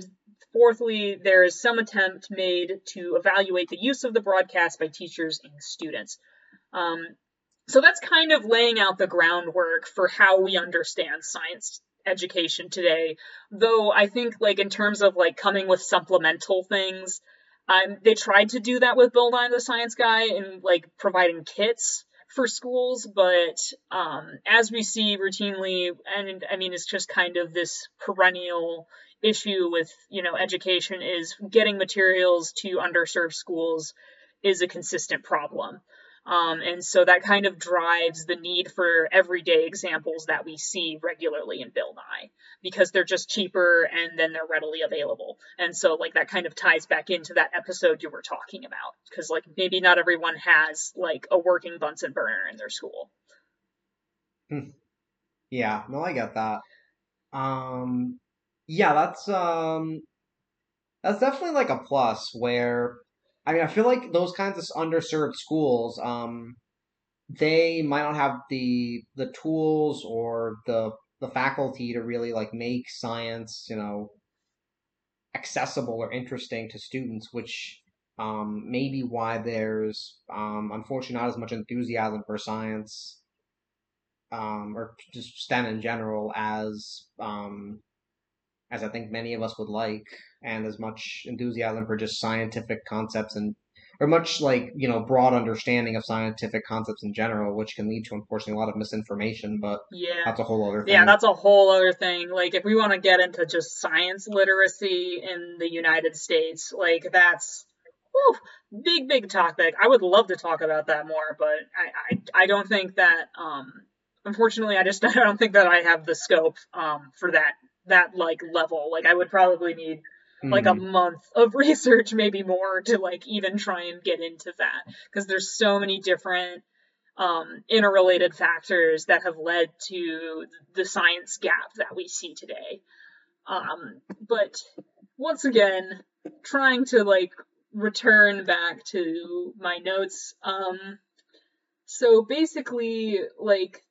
fourthly, there is some attempt made to evaluate the use of the broadcast by teachers and students. Um, so that's kind of laying out the groundwork for how we understand science education today, though I think like in terms of like coming with supplemental things, um, they tried to do that with Bill Nye, the science guy, and like providing kits for schools. But um, as we see routinely, and I mean, it's just kind of this perennial issue with, you know, education is getting materials to underserved schools is a consistent problem. Um, and so that kind of drives the need for everyday examples that we see regularly in Bill Nye, because they're just cheaper and then they're readily available. And so like that kind of ties back into that episode you were talking about, because like maybe not everyone has like a working Bunsen burner in their school. Yeah, no, I get that. Um, yeah, that's um, that's definitely like a plus where. I mean, I feel like those kinds of underserved schools, um, they might not have the the tools or the the faculty to really like make science, you know, accessible or interesting to students, which um, may be why there's um, unfortunately not as much enthusiasm for science um, or just STEM in general as um, as I think many of us would like. And as much enthusiasm for just scientific concepts and, or much like, you know, broad understanding of scientific concepts in general, which can lead to, unfortunately, a lot of misinformation, but yeah. That's a whole other thing. Yeah, that's a whole other thing. Like, if we want to get into just science literacy in the United States, like, that's whew, big, big topic. I would love to talk about that more, but I, I, I don't think that, um, unfortunately, I just I don't think that I have the scope um, for that, that, like, level. Like, I would probably need... like a month of research, maybe more, to like even try and get into that, because there's so many different um, interrelated factors that have led to the science gap that we see today. Um, but once again, trying to like return back to my notes. Um, so basically, like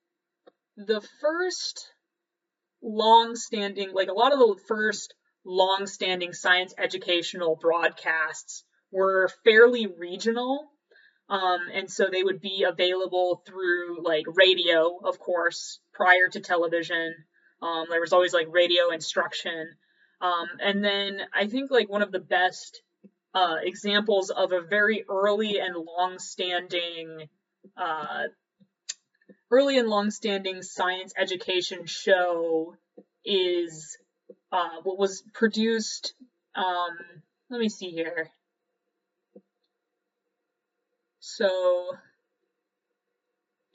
the first long-standing, like a lot of the first long-standing science educational broadcasts were fairly regional, um, and so they would be available through like radio, of course, prior to television. Um, there was always like radio instruction, um, and then I think like one of the best uh, examples of a very early and long-standing, uh, early and long-standing science education show is. Uh, what was produced, um, let me see here. So,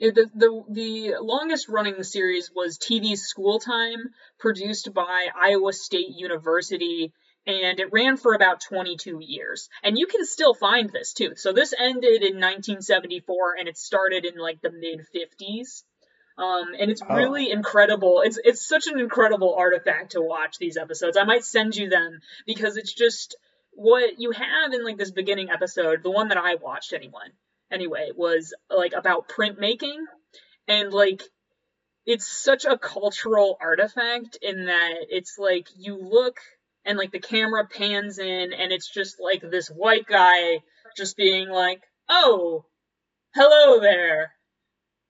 the, the, the longest running series was T V School Time, produced by Iowa State University, and it ran for about twenty-two years. And you can still find this, too. So this ended in nineteen seventy-four, and it started in, like, the mid-fifties. Um, and it's really oh. incredible. It's it's such an incredible artifact to watch these episodes. I might send you them, because it's just what you have in like this beginning episode, the one that I watched anyone anyway, was like about printmaking, and like it's such a cultural artifact in that it's like you look and like the camera pans in and it's just like this white guy just being like, "Oh, hello there.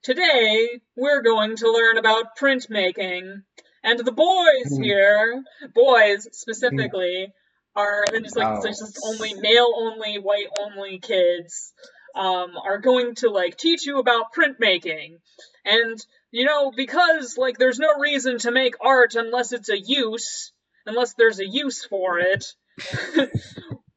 Today, we're going to learn about printmaking, and the boys here, boys specifically, are and just like oh. just only male-only, white-only kids um, are going to like teach you about printmaking, and you know because like there's no reason to make art unless it's a use, unless there's a use for it."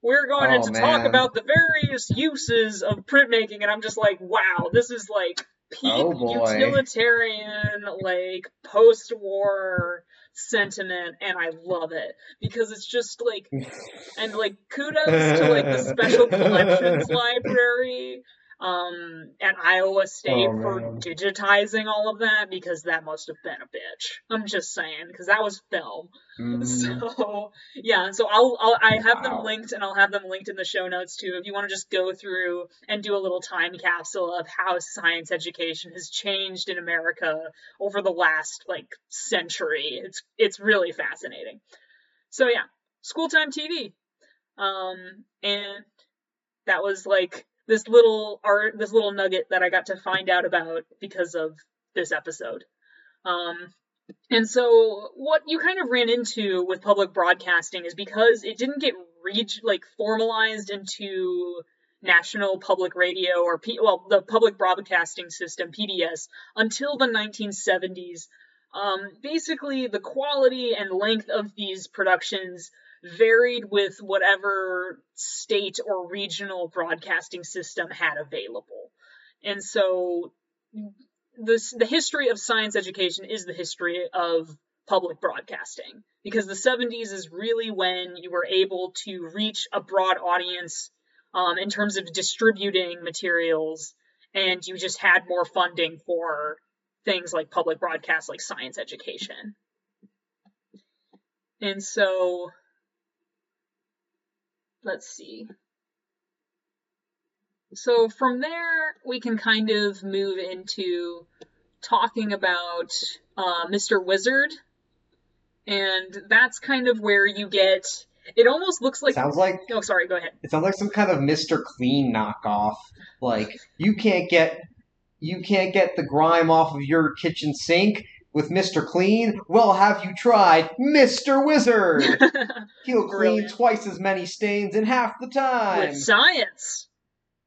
We're going oh, to man. talk about the various uses of printmaking, and I'm just like, wow, this is like. Peak oh utilitarian, like, post-war sentiment, and I love it, because it's just, like, and, like, kudos to, like, the Special Collections Library um, at Iowa State oh, for man. digitizing all of that, because that must have been a bitch. I'm just saying, because that was film. Mm. So, yeah, so I'll, I'll I have wow. them linked, and I'll have them linked in the show notes, too, if you want to just go through and do a little time capsule of how science education has changed in America over the last, like, century. It's, it's really fascinating. So, yeah, School Time T V. Um, and that was, like... this little art, this little nugget that I got to find out about because of this episode. Um, And so what you kind of ran into with public broadcasting is because it didn't get reg- like formalized into national public radio or P- well the public broadcasting system, P B S, until the nineteen seventies. Um, basically, the quality and length of these productions varied with whatever state or regional broadcasting system had available. And so this, the history of science education is the history of public broadcasting, because the seventies is really when you were able to reach a broad audience um, in terms of distributing materials, and you just had more funding for things like public broadcast, like science education. And so, let's see. So from there, we can kind of move into talking about uh, Mister Wizard. And that's kind of where you get, it almost looks like... Sounds like... Oh, sorry, go ahead. It sounds like some kind of Mister Clean knockoff. Like, you can't get... You can't get the grime off of your kitchen sink with Mister Clean? Well, have you tried Mister Wizard? He'll clean twice as many stains in half the time. With science.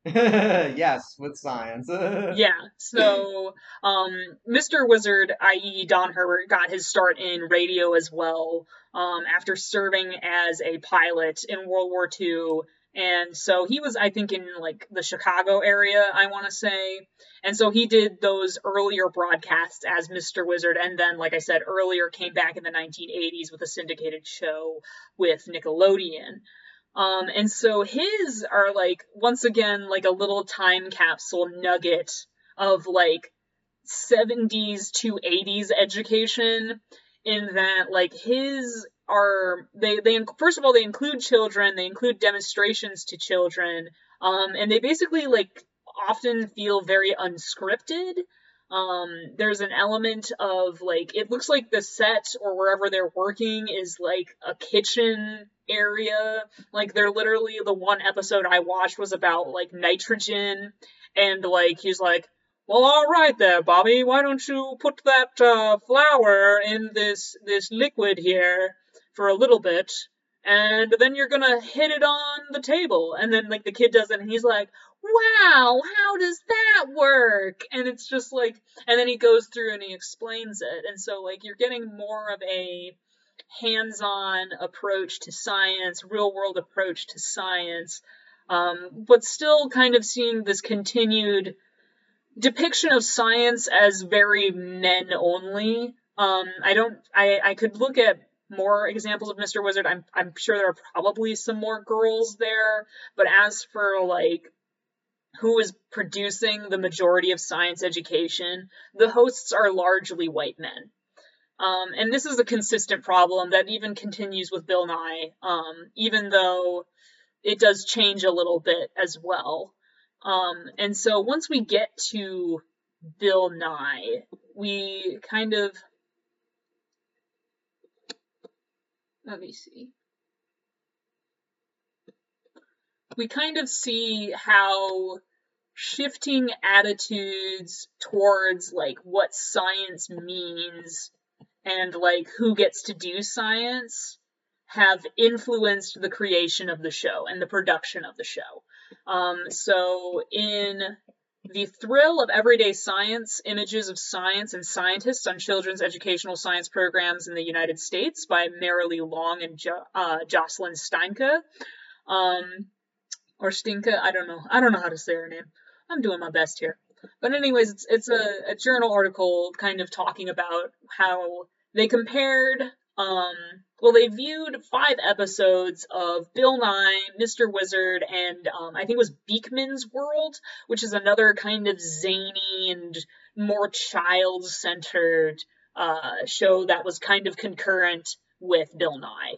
Yes, with science. Yeah, so um, Mister Wizard, that is. Don Herbert, got his start in radio as well um, after serving as a pilot in World War Two. And so he was, I think, in like the Chicago area, I want to say. And so he did those earlier broadcasts as Mister Wizard. And then, like I said earlier, came back in the nineteen eighties with a syndicated show with Nickelodeon. Um, and so his are like, once again, like a little time capsule nugget of like seventies to eighties education, in that like his... Are they, they first of all, they include children, they include demonstrations to children, um, and they basically like often feel very unscripted. Um, there's an element of like, it looks like the set or wherever they're working is like a kitchen area. Like they're literally, the one episode I watched was about like nitrogen, and like he's like, well, all right there, Bobby, why don't you put that uh, flour in this this liquid here for a little bit, and then you're gonna hit it on the table. And then like the kid does it, and he's like, wow, how does that work? And it's just like, and then he goes through and he explains it. And so like you're getting more of a hands-on approach to science, real-world approach to science, um, but still kind of seeing this continued depiction of science as very men only. Um, I don't, I, I could look at more examples of Mister Wizard. I'm I'm sure there are probably some more girls there, but as for like who is producing the majority of science education, the hosts are largely white men. Um, and this is a consistent problem that even continues with Bill Nye, um, even though it does change a little bit as well. Um, and so once we get to Bill Nye, we kind of... Let me see. We kind of see how shifting attitudes towards like what science means and like who gets to do science have influenced the creation of the show and the production of the show. Um, so in The Thrill of Everyday Science, Images of Science and Scientists on Children's Educational Science Programs in the United States by Marilee Long and jo- uh, Jocelyn Steinke, um, or Stinka, I don't know. I don't know how to say her name. I'm doing my best here. But anyways, it's, it's a, a journal article kind of talking about how they compared, um, well, they viewed five episodes of Bill Nye, Mister Wizard, and um, I think it was Beekman's World, which is another kind of zany and more child-centered uh, show that was kind of concurrent with Bill Nye.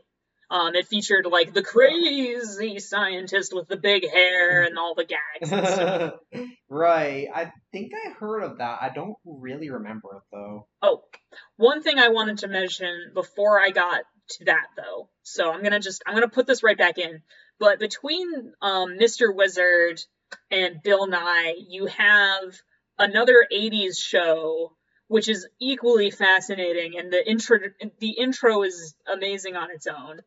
Um, it featured, like, the crazy scientist with the big hair and all the gags and stuff. Right. I think I heard of that. I don't really remember it, though. Oh, one thing I wanted to mention before I got to that, though. So I'm going to just, I'm going to put this right back in. But between um, Mister Wizard and Bill Nye, you have another eighties show which is equally fascinating, and the intro the intro is amazing on its own.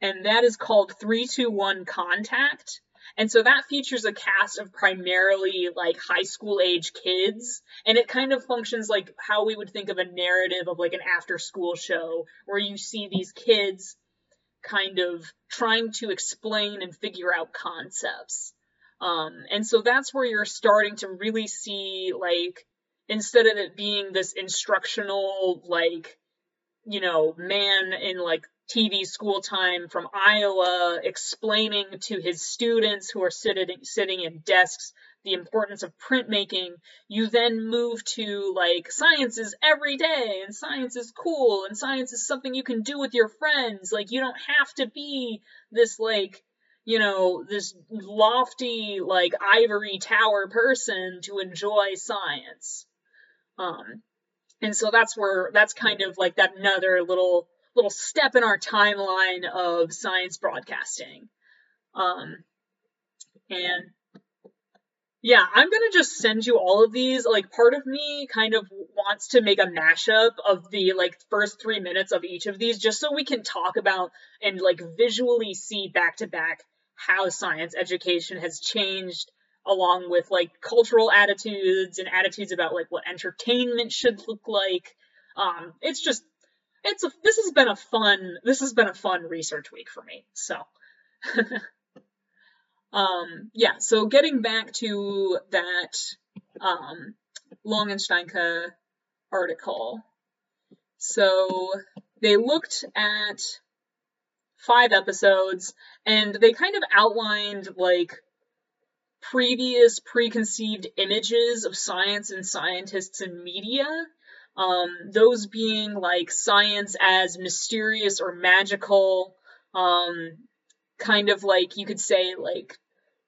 And that is called three two one Contact. And so that features a cast of primarily like high school age kids, and it kind of functions like how we would think of a narrative of like an after school show, where you see these kids kind of trying to explain and figure out concepts. Um, and so that's where you're starting to really see, like, instead of it being this instructional, like, you know, man in like T V School Time from Iowa explaining to his students who are sitting sitting in desks the importance of printmaking, you then move to like science is every day, and science is cool, and science is something you can do with your friends. Like, you don't have to be this like, you know, this lofty like ivory tower person to enjoy science. Um, and so that's where that's kind of like that another little little step in our timeline of science broadcasting. Um, and yeah, I'm going to just send you all of these. Like, part of me kind of wants to make a mashup of the like first three minutes of each of these, just so we can talk about and like visually see back to back how science education has changed, along with like cultural attitudes and attitudes about like what entertainment should look like. Um, it's just, It's a, this has been a fun, this has been a fun research week for me. So, um, yeah, so getting back to that, um, Longensteinke article. So they looked at five episodes, and they kind of outlined like previous preconceived images of science and scientists in media. Um, those being like science as mysterious or magical, um, kind of like you could say like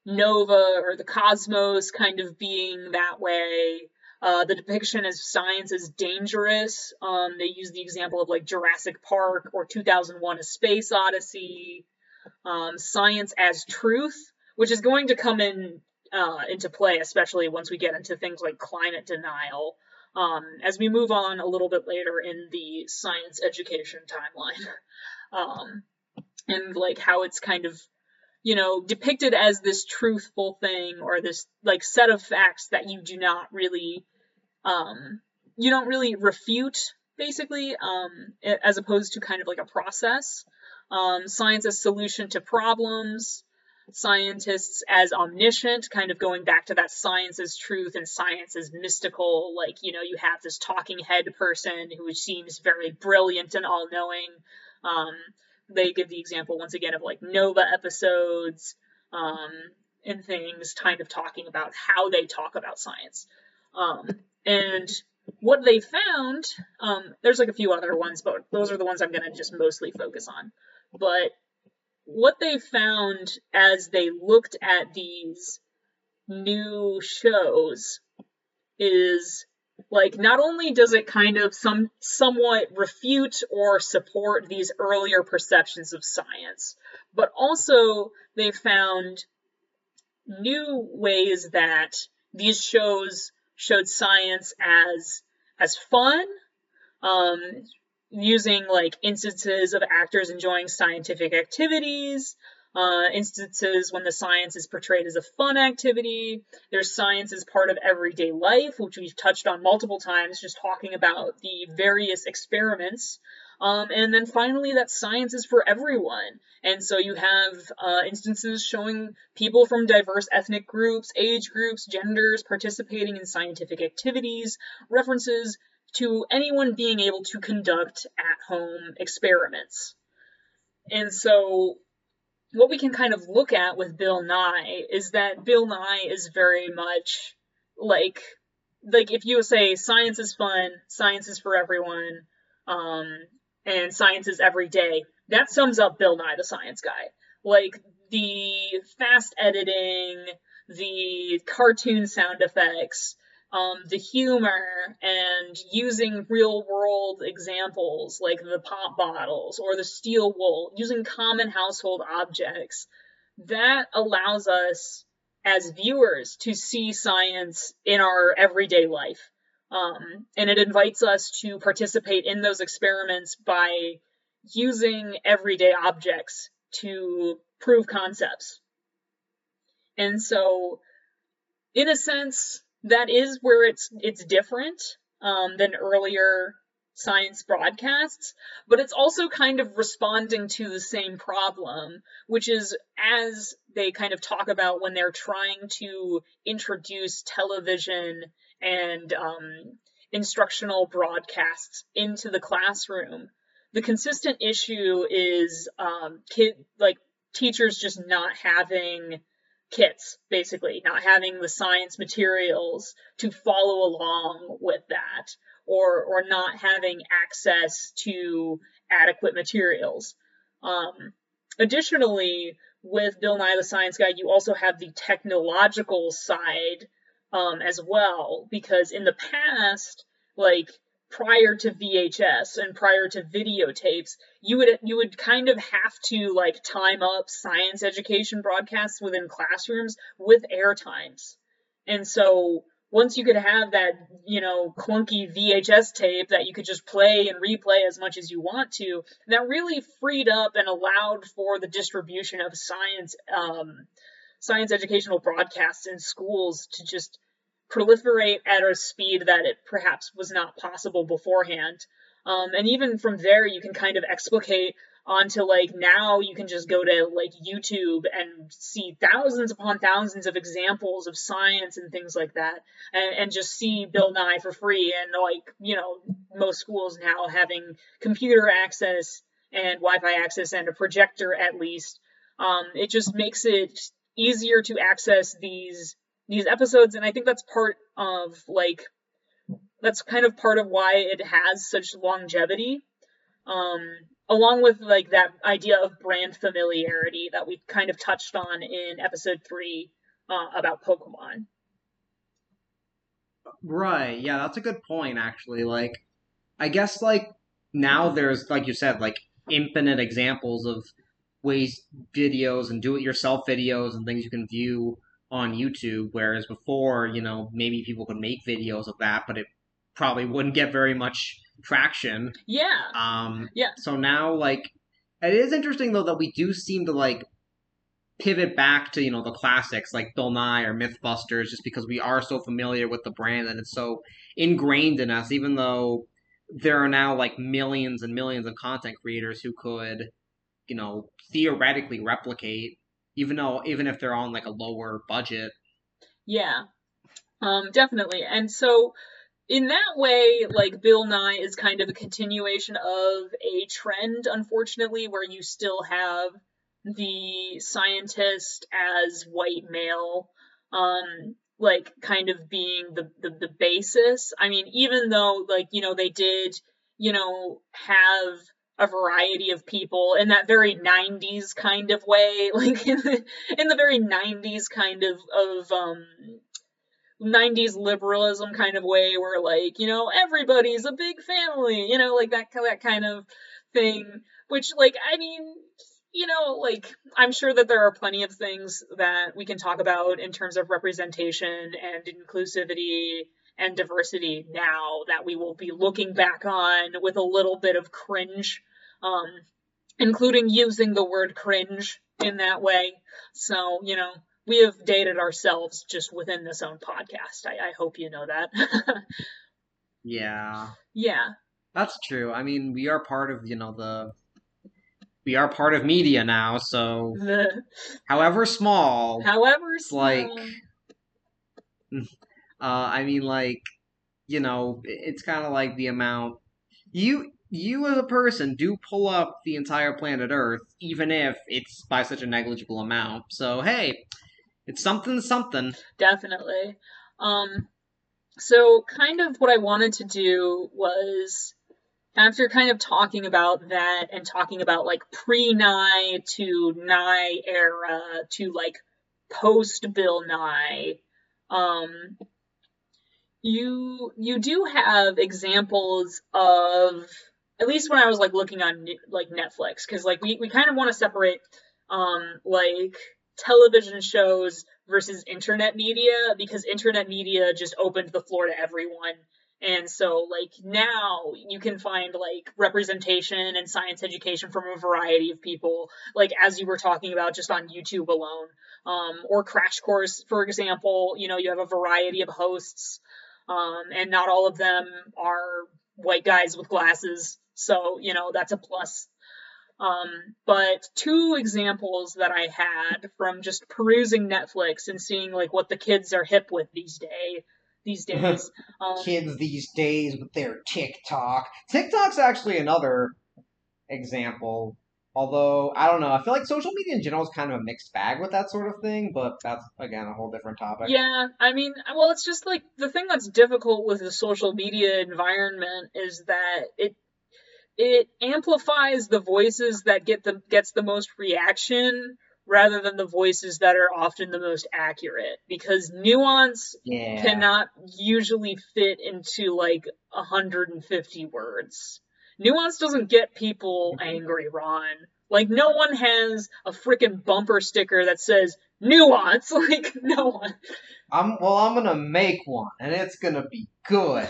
Nova or the Cosmos kind of being that way. Uh, the depiction of science as dangerous. Um, they use the example of like Jurassic Park or two thousand one A Space Odyssey. Um, science as truth, which is going to come in uh, into play, especially once we get into things like climate denial. Um, as we move on a little bit later in the science education timeline, um, and like how it's kind of, you know, depicted as this truthful thing or this like set of facts that you do not really, um, you don't really refute basically, um, as opposed to kind of like a process. Um, science as solution to problems, scientists as omniscient, kind of going back to that science as truth and science as mystical. Like, you know, you have this talking head person who seems very brilliant and all-knowing. Um, they give the example once again of like Nova episodes, um, and things, kind of talking about how they talk about science. Um, and what they found, um, there's like a few other ones, but those are the ones I'm going to just mostly focus on. But what they found as they looked at these new shows is, like, not only does it kind of some somewhat refute or support these earlier perceptions of science, but also they found new ways that these shows showed science as as fun, um, using like instances of actors enjoying scientific activities, uh, instances when the science is portrayed as a fun activity. There's science as part of everyday life, which we've touched on multiple times, just talking about the various experiments. Um, and then finally, that science is for everyone. And so you have uh, instances showing people from diverse ethnic groups, age groups, genders participating in scientific activities, references to anyone being able to conduct at-home experiments. And so what we can kind of look at with Bill Nye is that Bill Nye is very much like, like if you say science is fun, science is for everyone, um, and science is every day, that sums up Bill Nye the Science Guy. Like, the fast editing, the cartoon sound effects, Um, the humor, and using real-world examples like the pop bottles or the steel wool, using common household objects, that allows us as viewers to see science in our everyday life. Um, and it invites us to participate in those experiments by using everyday objects to prove concepts. And so, in a sense, that is where it's it's different um, than earlier science broadcasts, but it's also kind of responding to the same problem, which is, as they kind of talk about when they're trying to introduce television and um, instructional broadcasts into the classroom, the consistent issue is um, kid like teachers just not having kits, basically, not having the science materials to follow along with that, or or not having access to adequate materials. Um, additionally, with Bill Nye the Science Guy, you also have the technological side um, as well, because in the past, like prior to V H S and prior to videotapes, you would you would kind of have to like time up science education broadcasts within classrooms with air times. And so once you could have that, you know, clunky V H S tape that you could just play and replay as much as you want to, that really freed up and allowed for the distribution of science, um, science educational broadcasts in schools to just proliferate at a speed that it perhaps was not possible beforehand. Um, and even from there, you can kind of explicate onto, like, now you can just go to, like, YouTube and see thousands upon thousands of examples of science and things like that, and, and just see Bill Nye for free. And, like, you know, most schools now having computer access and Wi-Fi access and a projector at least, um, it just makes it easier to access these these episodes. And I think that's part of, like, that's kind of part of why it has such longevity. Um, along with, like, that idea of brand familiarity that we kind of touched on in episode three uh, about Pokemon. Right, yeah, that's a good point, actually. Like, I guess, like, now there's, like you said, like, infinite examples of ways, videos, and do-it-yourself videos and things you can view on YouTube, whereas before, you know, maybe people could make videos of that, but it probably wouldn't get very much traction. Yeah. Um, yeah. So now, like, it is interesting, though, that we do seem to, like, pivot back to, you know, the classics, like Bill Nye or Mythbusters, just because we are so familiar with the brand and it's so ingrained in us, even though there are now, like, millions and millions of content creators who could, you know, theoretically replicate, even though, even if they're on, like, a lower budget. Yeah, um, definitely. And so, in that way, like, Bill Nye is kind of a continuation of a trend, unfortunately, where you still have the scientist as white male, um, like, kind of being the, the, the basis. I mean, even though, like, you know, they did, you know, have a variety of people in that very nineties kind of way, like, in the, in the very nineties kind of, of, um, nineties liberalism kind of way, where, like, you know, everybody's a big family, you know, like, that, that kind of thing, which, like, I mean, you know, like, I'm sure that there are plenty of things that we can talk about in terms of representation and inclusivity and diversity now that we will be looking back on with a little bit of cringe, um, including using the word cringe in that way. So, you know, we have dated ourselves just within this own podcast. I, I hope you know that. Yeah. Yeah. That's true. I mean, we are part of, you know, the, we are part of media now, so the, however small, however small, like, Uh, I mean, like, you know, it's kind of like the amount you you as a person do pull up the entire planet Earth, even if it's by such a negligible amount. So, hey, it's something, something. Definitely. Um, so kind of what I wanted to do was, after kind of talking about that and talking about, like, pre-Nye to Nye era to, like, post-Bill Nye, um... You you do have examples of, at least when I was, like, looking on, like, Netflix, because, like, we, we kind of want to separate um like television shows versus internet media, because internet media just opened the floor to everyone And so, like, now you can find, like, representation and science education from a variety of people, like, as you were talking about, just on YouTube alone. Um, or Crash Course, for example, you know, you have a variety of hosts, um, and not all of them are white guys with glasses. So, you know, that's a plus. Um, but two examples that I had from just perusing Netflix and seeing, like, what the kids are hip with these days. These days, um, kids these days with their TikTok. TikTok's actually another example. Although I don't know, I feel like social media in general is kind of a mixed bag with that sort of thing. But that's again a whole different topic. Yeah, I mean, well, it's just like the thing that's difficult with the social media environment is that it it amplifies the voices that get the gets the most reaction, rather than the voices that are often the most accurate, because nuance yeah. cannot usually fit into like one hundred fifty words. Nuance doesn't get people angry, Ron. Like, no one has a freaking bumper sticker that says nuance. Like, no one. I'm well, I'm gonna make one, and it's gonna be good.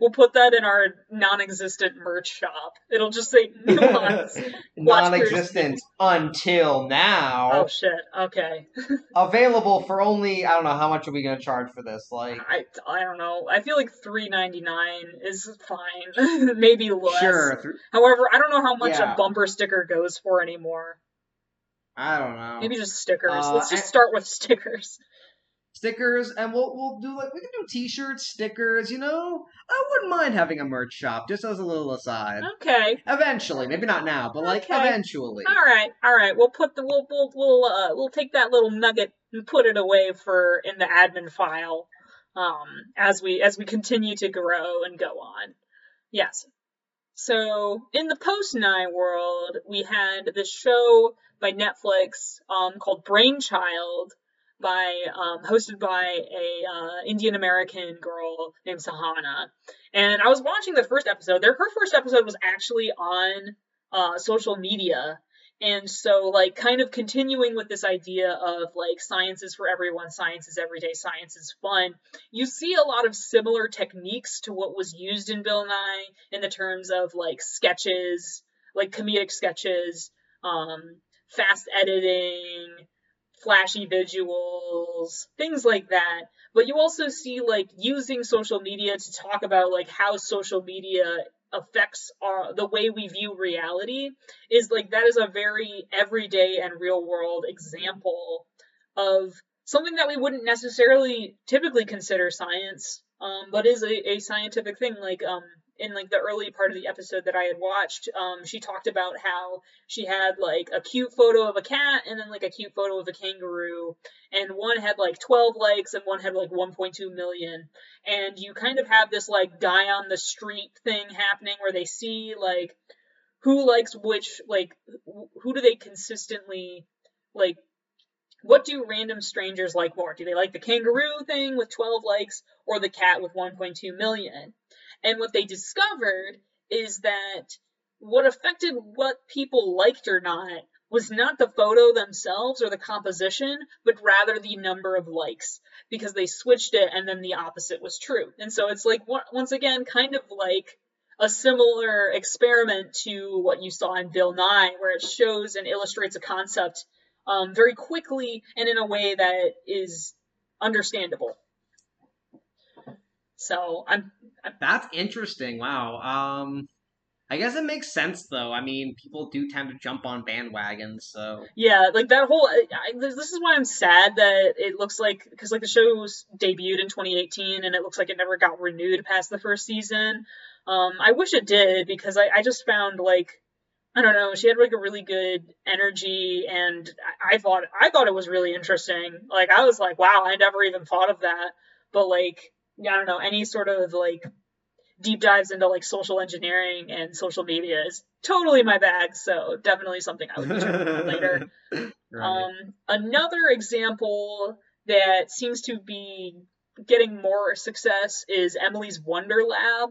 We'll put that in our non-existent merch shop. It'll just say nuance. Non-existent until now. Oh shit. Okay. Available for only, I don't know, how much are we gonna charge for this? Like, I, I don't know. I feel like three ninety-nine is fine. Maybe less. Sure. However, I don't know how much yeah. a bumper sticker goes for anymore. I don't know. Maybe just stickers. Uh, Let's just start with stickers. Stickers, and we'll we'll do like we can do t-shirts, stickers. You know, I wouldn't mind having a merch shop, just as a little aside. Okay. Eventually, maybe not now, but like okay. eventually. All right, all right. We'll put the we'll we'll we'll uh, we'll take that little nugget and put it away for in the admin file, um, as we as we continue to grow and go on. Yes. So in the post-Nye world, we had this show by Netflix um, called Brainchild, by um, hosted by a uh, Indian American girl named Sahana. And I was watching the first episode. Their her first episode was actually on uh, social media, and so like kind of continuing with this idea of like science is for everyone, science is everyday, science is fun. You see a lot of similar techniques to what was used in Bill Nye in the terms of like sketches, like comedic sketches, um, fast editing, flashy visuals, things like that. But you also see like using social media to talk about like how social media affects our, the way we view reality is like that is a very everyday and real world example of something that we wouldn't necessarily typically consider science, um, but is a, a scientific thing. Like um, in like the early part of the episode that I had watched, um, she talked about how she had like a cute photo of a cat and then like a cute photo of a kangaroo, and one had like twelve likes and one had like one point two million. And you kind of have this like guy on the street thing happening where they see like who likes which, like who do they consistently like. What do random strangers like more? Do they like the kangaroo thing with twelve likes or the cat with one point two million? And what they discovered is that what affected what people liked or not was not the photo themselves or the composition, but rather the number of likes, because they switched it and then the opposite was true. And so it's like, once again, kind of like a similar experiment to what you saw in Bill Nye, where it shows and illustrates a concept Um, very quickly and in a way that is understandable. So I'm, I'm. That's interesting. Wow. Um, I guess it makes sense though. I mean, people do tend to jump on bandwagons, so. Yeah, like that whole. I, I, this is why I'm sad that it looks like because like the show was debuted in twenty eighteen and it looks like it never got renewed past the first season. Um, I wish it did because I, I just found like. I don't know. She had like a really good energy, and I thought I thought it was really interesting. Like I was like, wow, I never even thought of that. But like, I don't know, any sort of like deep dives into like social engineering and social media is totally my bag. So definitely something I would be checking out later. Right. Um, another example that seems to be getting more success is Emily's Wonder Lab.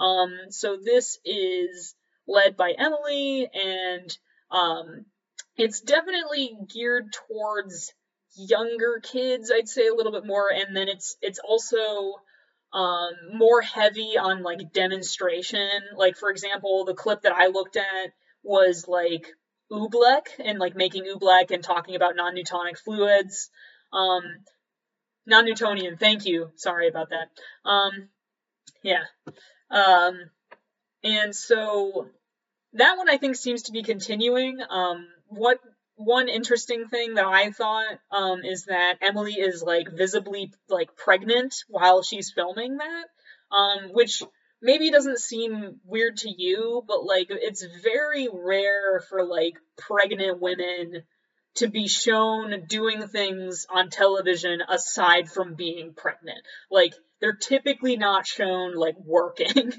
Um, so this is led by Emily, and um, it's definitely geared towards younger kids, I'd say a little bit more, and then it's it's also um, more heavy on like demonstration. Like, for example, the clip that I looked at was like oobleck and like making oobleck and talking about non-Newtonic fluids. Um, non-Newtonian, thank you. Sorry about that. Um, yeah. Um, and so that one I think seems to be continuing. Um, what one interesting thing that I thought um, is that Emily is like visibly like pregnant while she's filming that, um, which maybe doesn't seem weird to you, but like it's very rare for like pregnant women to be shown doing things on television aside from being pregnant. Like, they're typically not shown like working.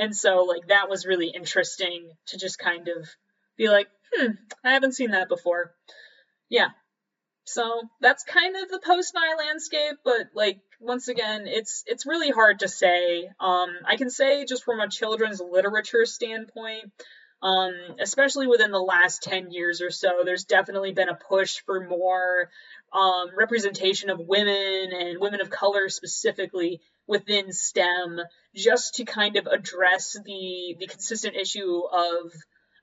And so like that was really interesting to just kind of be like, hmm, I haven't seen that before. Yeah. So that's kind of the post-Nye landscape, but like once again, it's it's really hard to say. Um, I can say just from a children's literature standpoint, um, especially within the last ten years or so, there's definitely been a push for more um, representation of women and women of color specifically within STEM, just to kind of address the the consistent issue of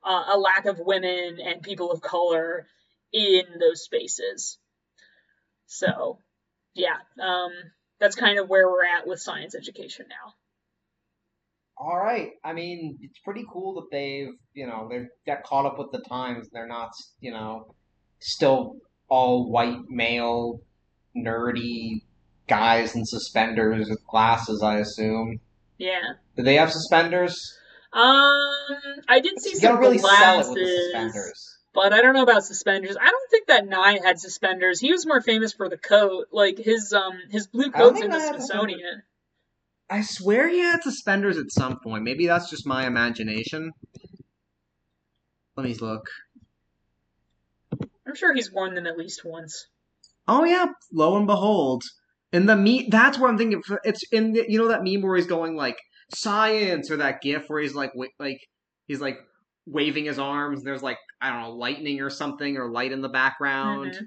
Uh, a lack of women and people of color in those spaces. So, yeah, um, that's kind of where we're at with science education now. All right. I mean, it's pretty cool that they've, you know, they've got caught up with the times. They're not, you know, still all white, male, nerdy guys in suspenders with glasses, I assume. Yeah. Do they have suspenders? Um, I did see you some really glasses, but I don't know about suspenders. I don't think that Nye had suspenders. He was more famous for the coat, like his um his blue coat's in the Smithsonian. I swear he had suspenders at some point. Maybe that's just my imagination. Let me look. I'm sure he's worn them at least once. Oh yeah, lo and behold, in the meme. That's what I'm thinking. It's in the, you know, that meme where he's going like, science, or that gif where he's like wa- like he's like waving his arms and there's like, I don't know, lightning or something, or light in the background. Mm-hmm.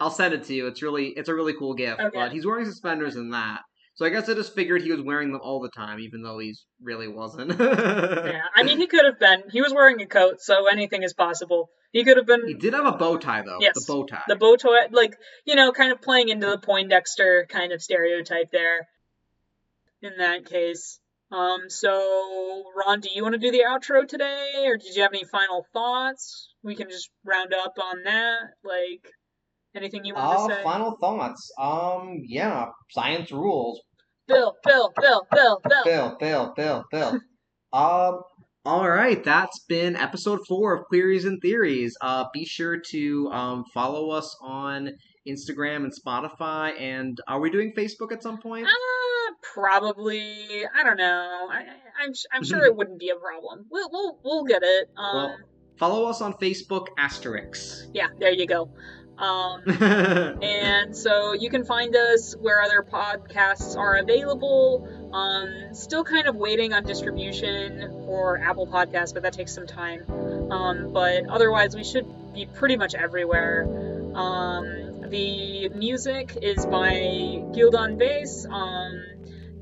I'll send it to you. It's really it's a really cool gif. Okay. But he's wearing suspenders in that. So I guess I just figured he was wearing them all the time, even though he's really wasn't. Yeah. I mean, he could have been. He was wearing a coat, so anything is possible. He could have been. He did have a bow tie, though. Yes. The bow tie. The bow tie, like, you know, kind of playing into the Poindexter kind of stereotype there in that case. Um, so, Ron, do you want to do the outro today, or did you have any final thoughts? We can just round up on that, like, anything you want uh, to say? Final thoughts, um, yeah, science rules. Bill, Bill, Bill, Bill, Bill. Bill, Bill, Bill, Bill. um, alright, that's been episode four of Queries and Theories. Uh, be sure to, um, follow us on Instagram and Spotify, and are we doing Facebook at some point? Uh, probably. I don't know. I, I'm I'm sure it wouldn't be a problem. We'll we'll we'll get it. Um, well, follow us on Facebook asterisk. Yeah, there you go. Um, and so you can find us where other podcasts are available. Um, still kind of waiting on distribution for Apple Podcasts, but that takes some time. Um, but otherwise, we should be pretty much everywhere. Um. The music is by Guild on Bass. Um,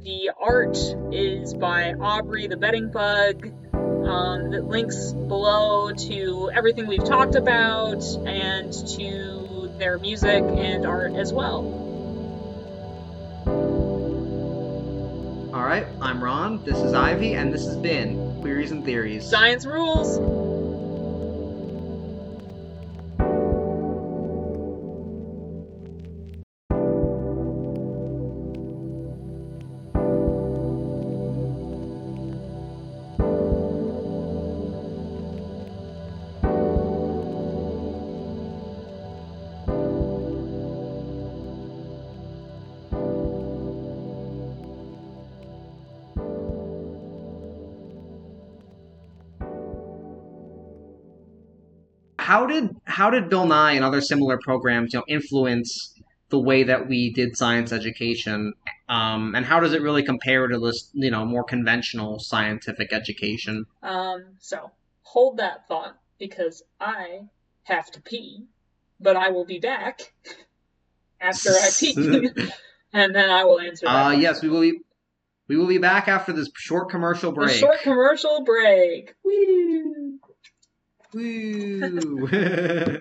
the art is by Aubrey the Betting Bug. Um, the links below to everything we've talked about and to their music and art as well. All right, I'm Ron. This is Ivy, and this has been Queries and Theories. Science rules. How did how did Bill Nye and other similar programs, you know, influence the way that we did science education, um, and how does it really compare to this, you know, more conventional scientific education? Um, so hold that thought, because I have to pee, but I will be back after I pee, and then I will answer that. Uh, yes, we will be. We will be back after this short commercial break. A short commercial break. Woo. Woo.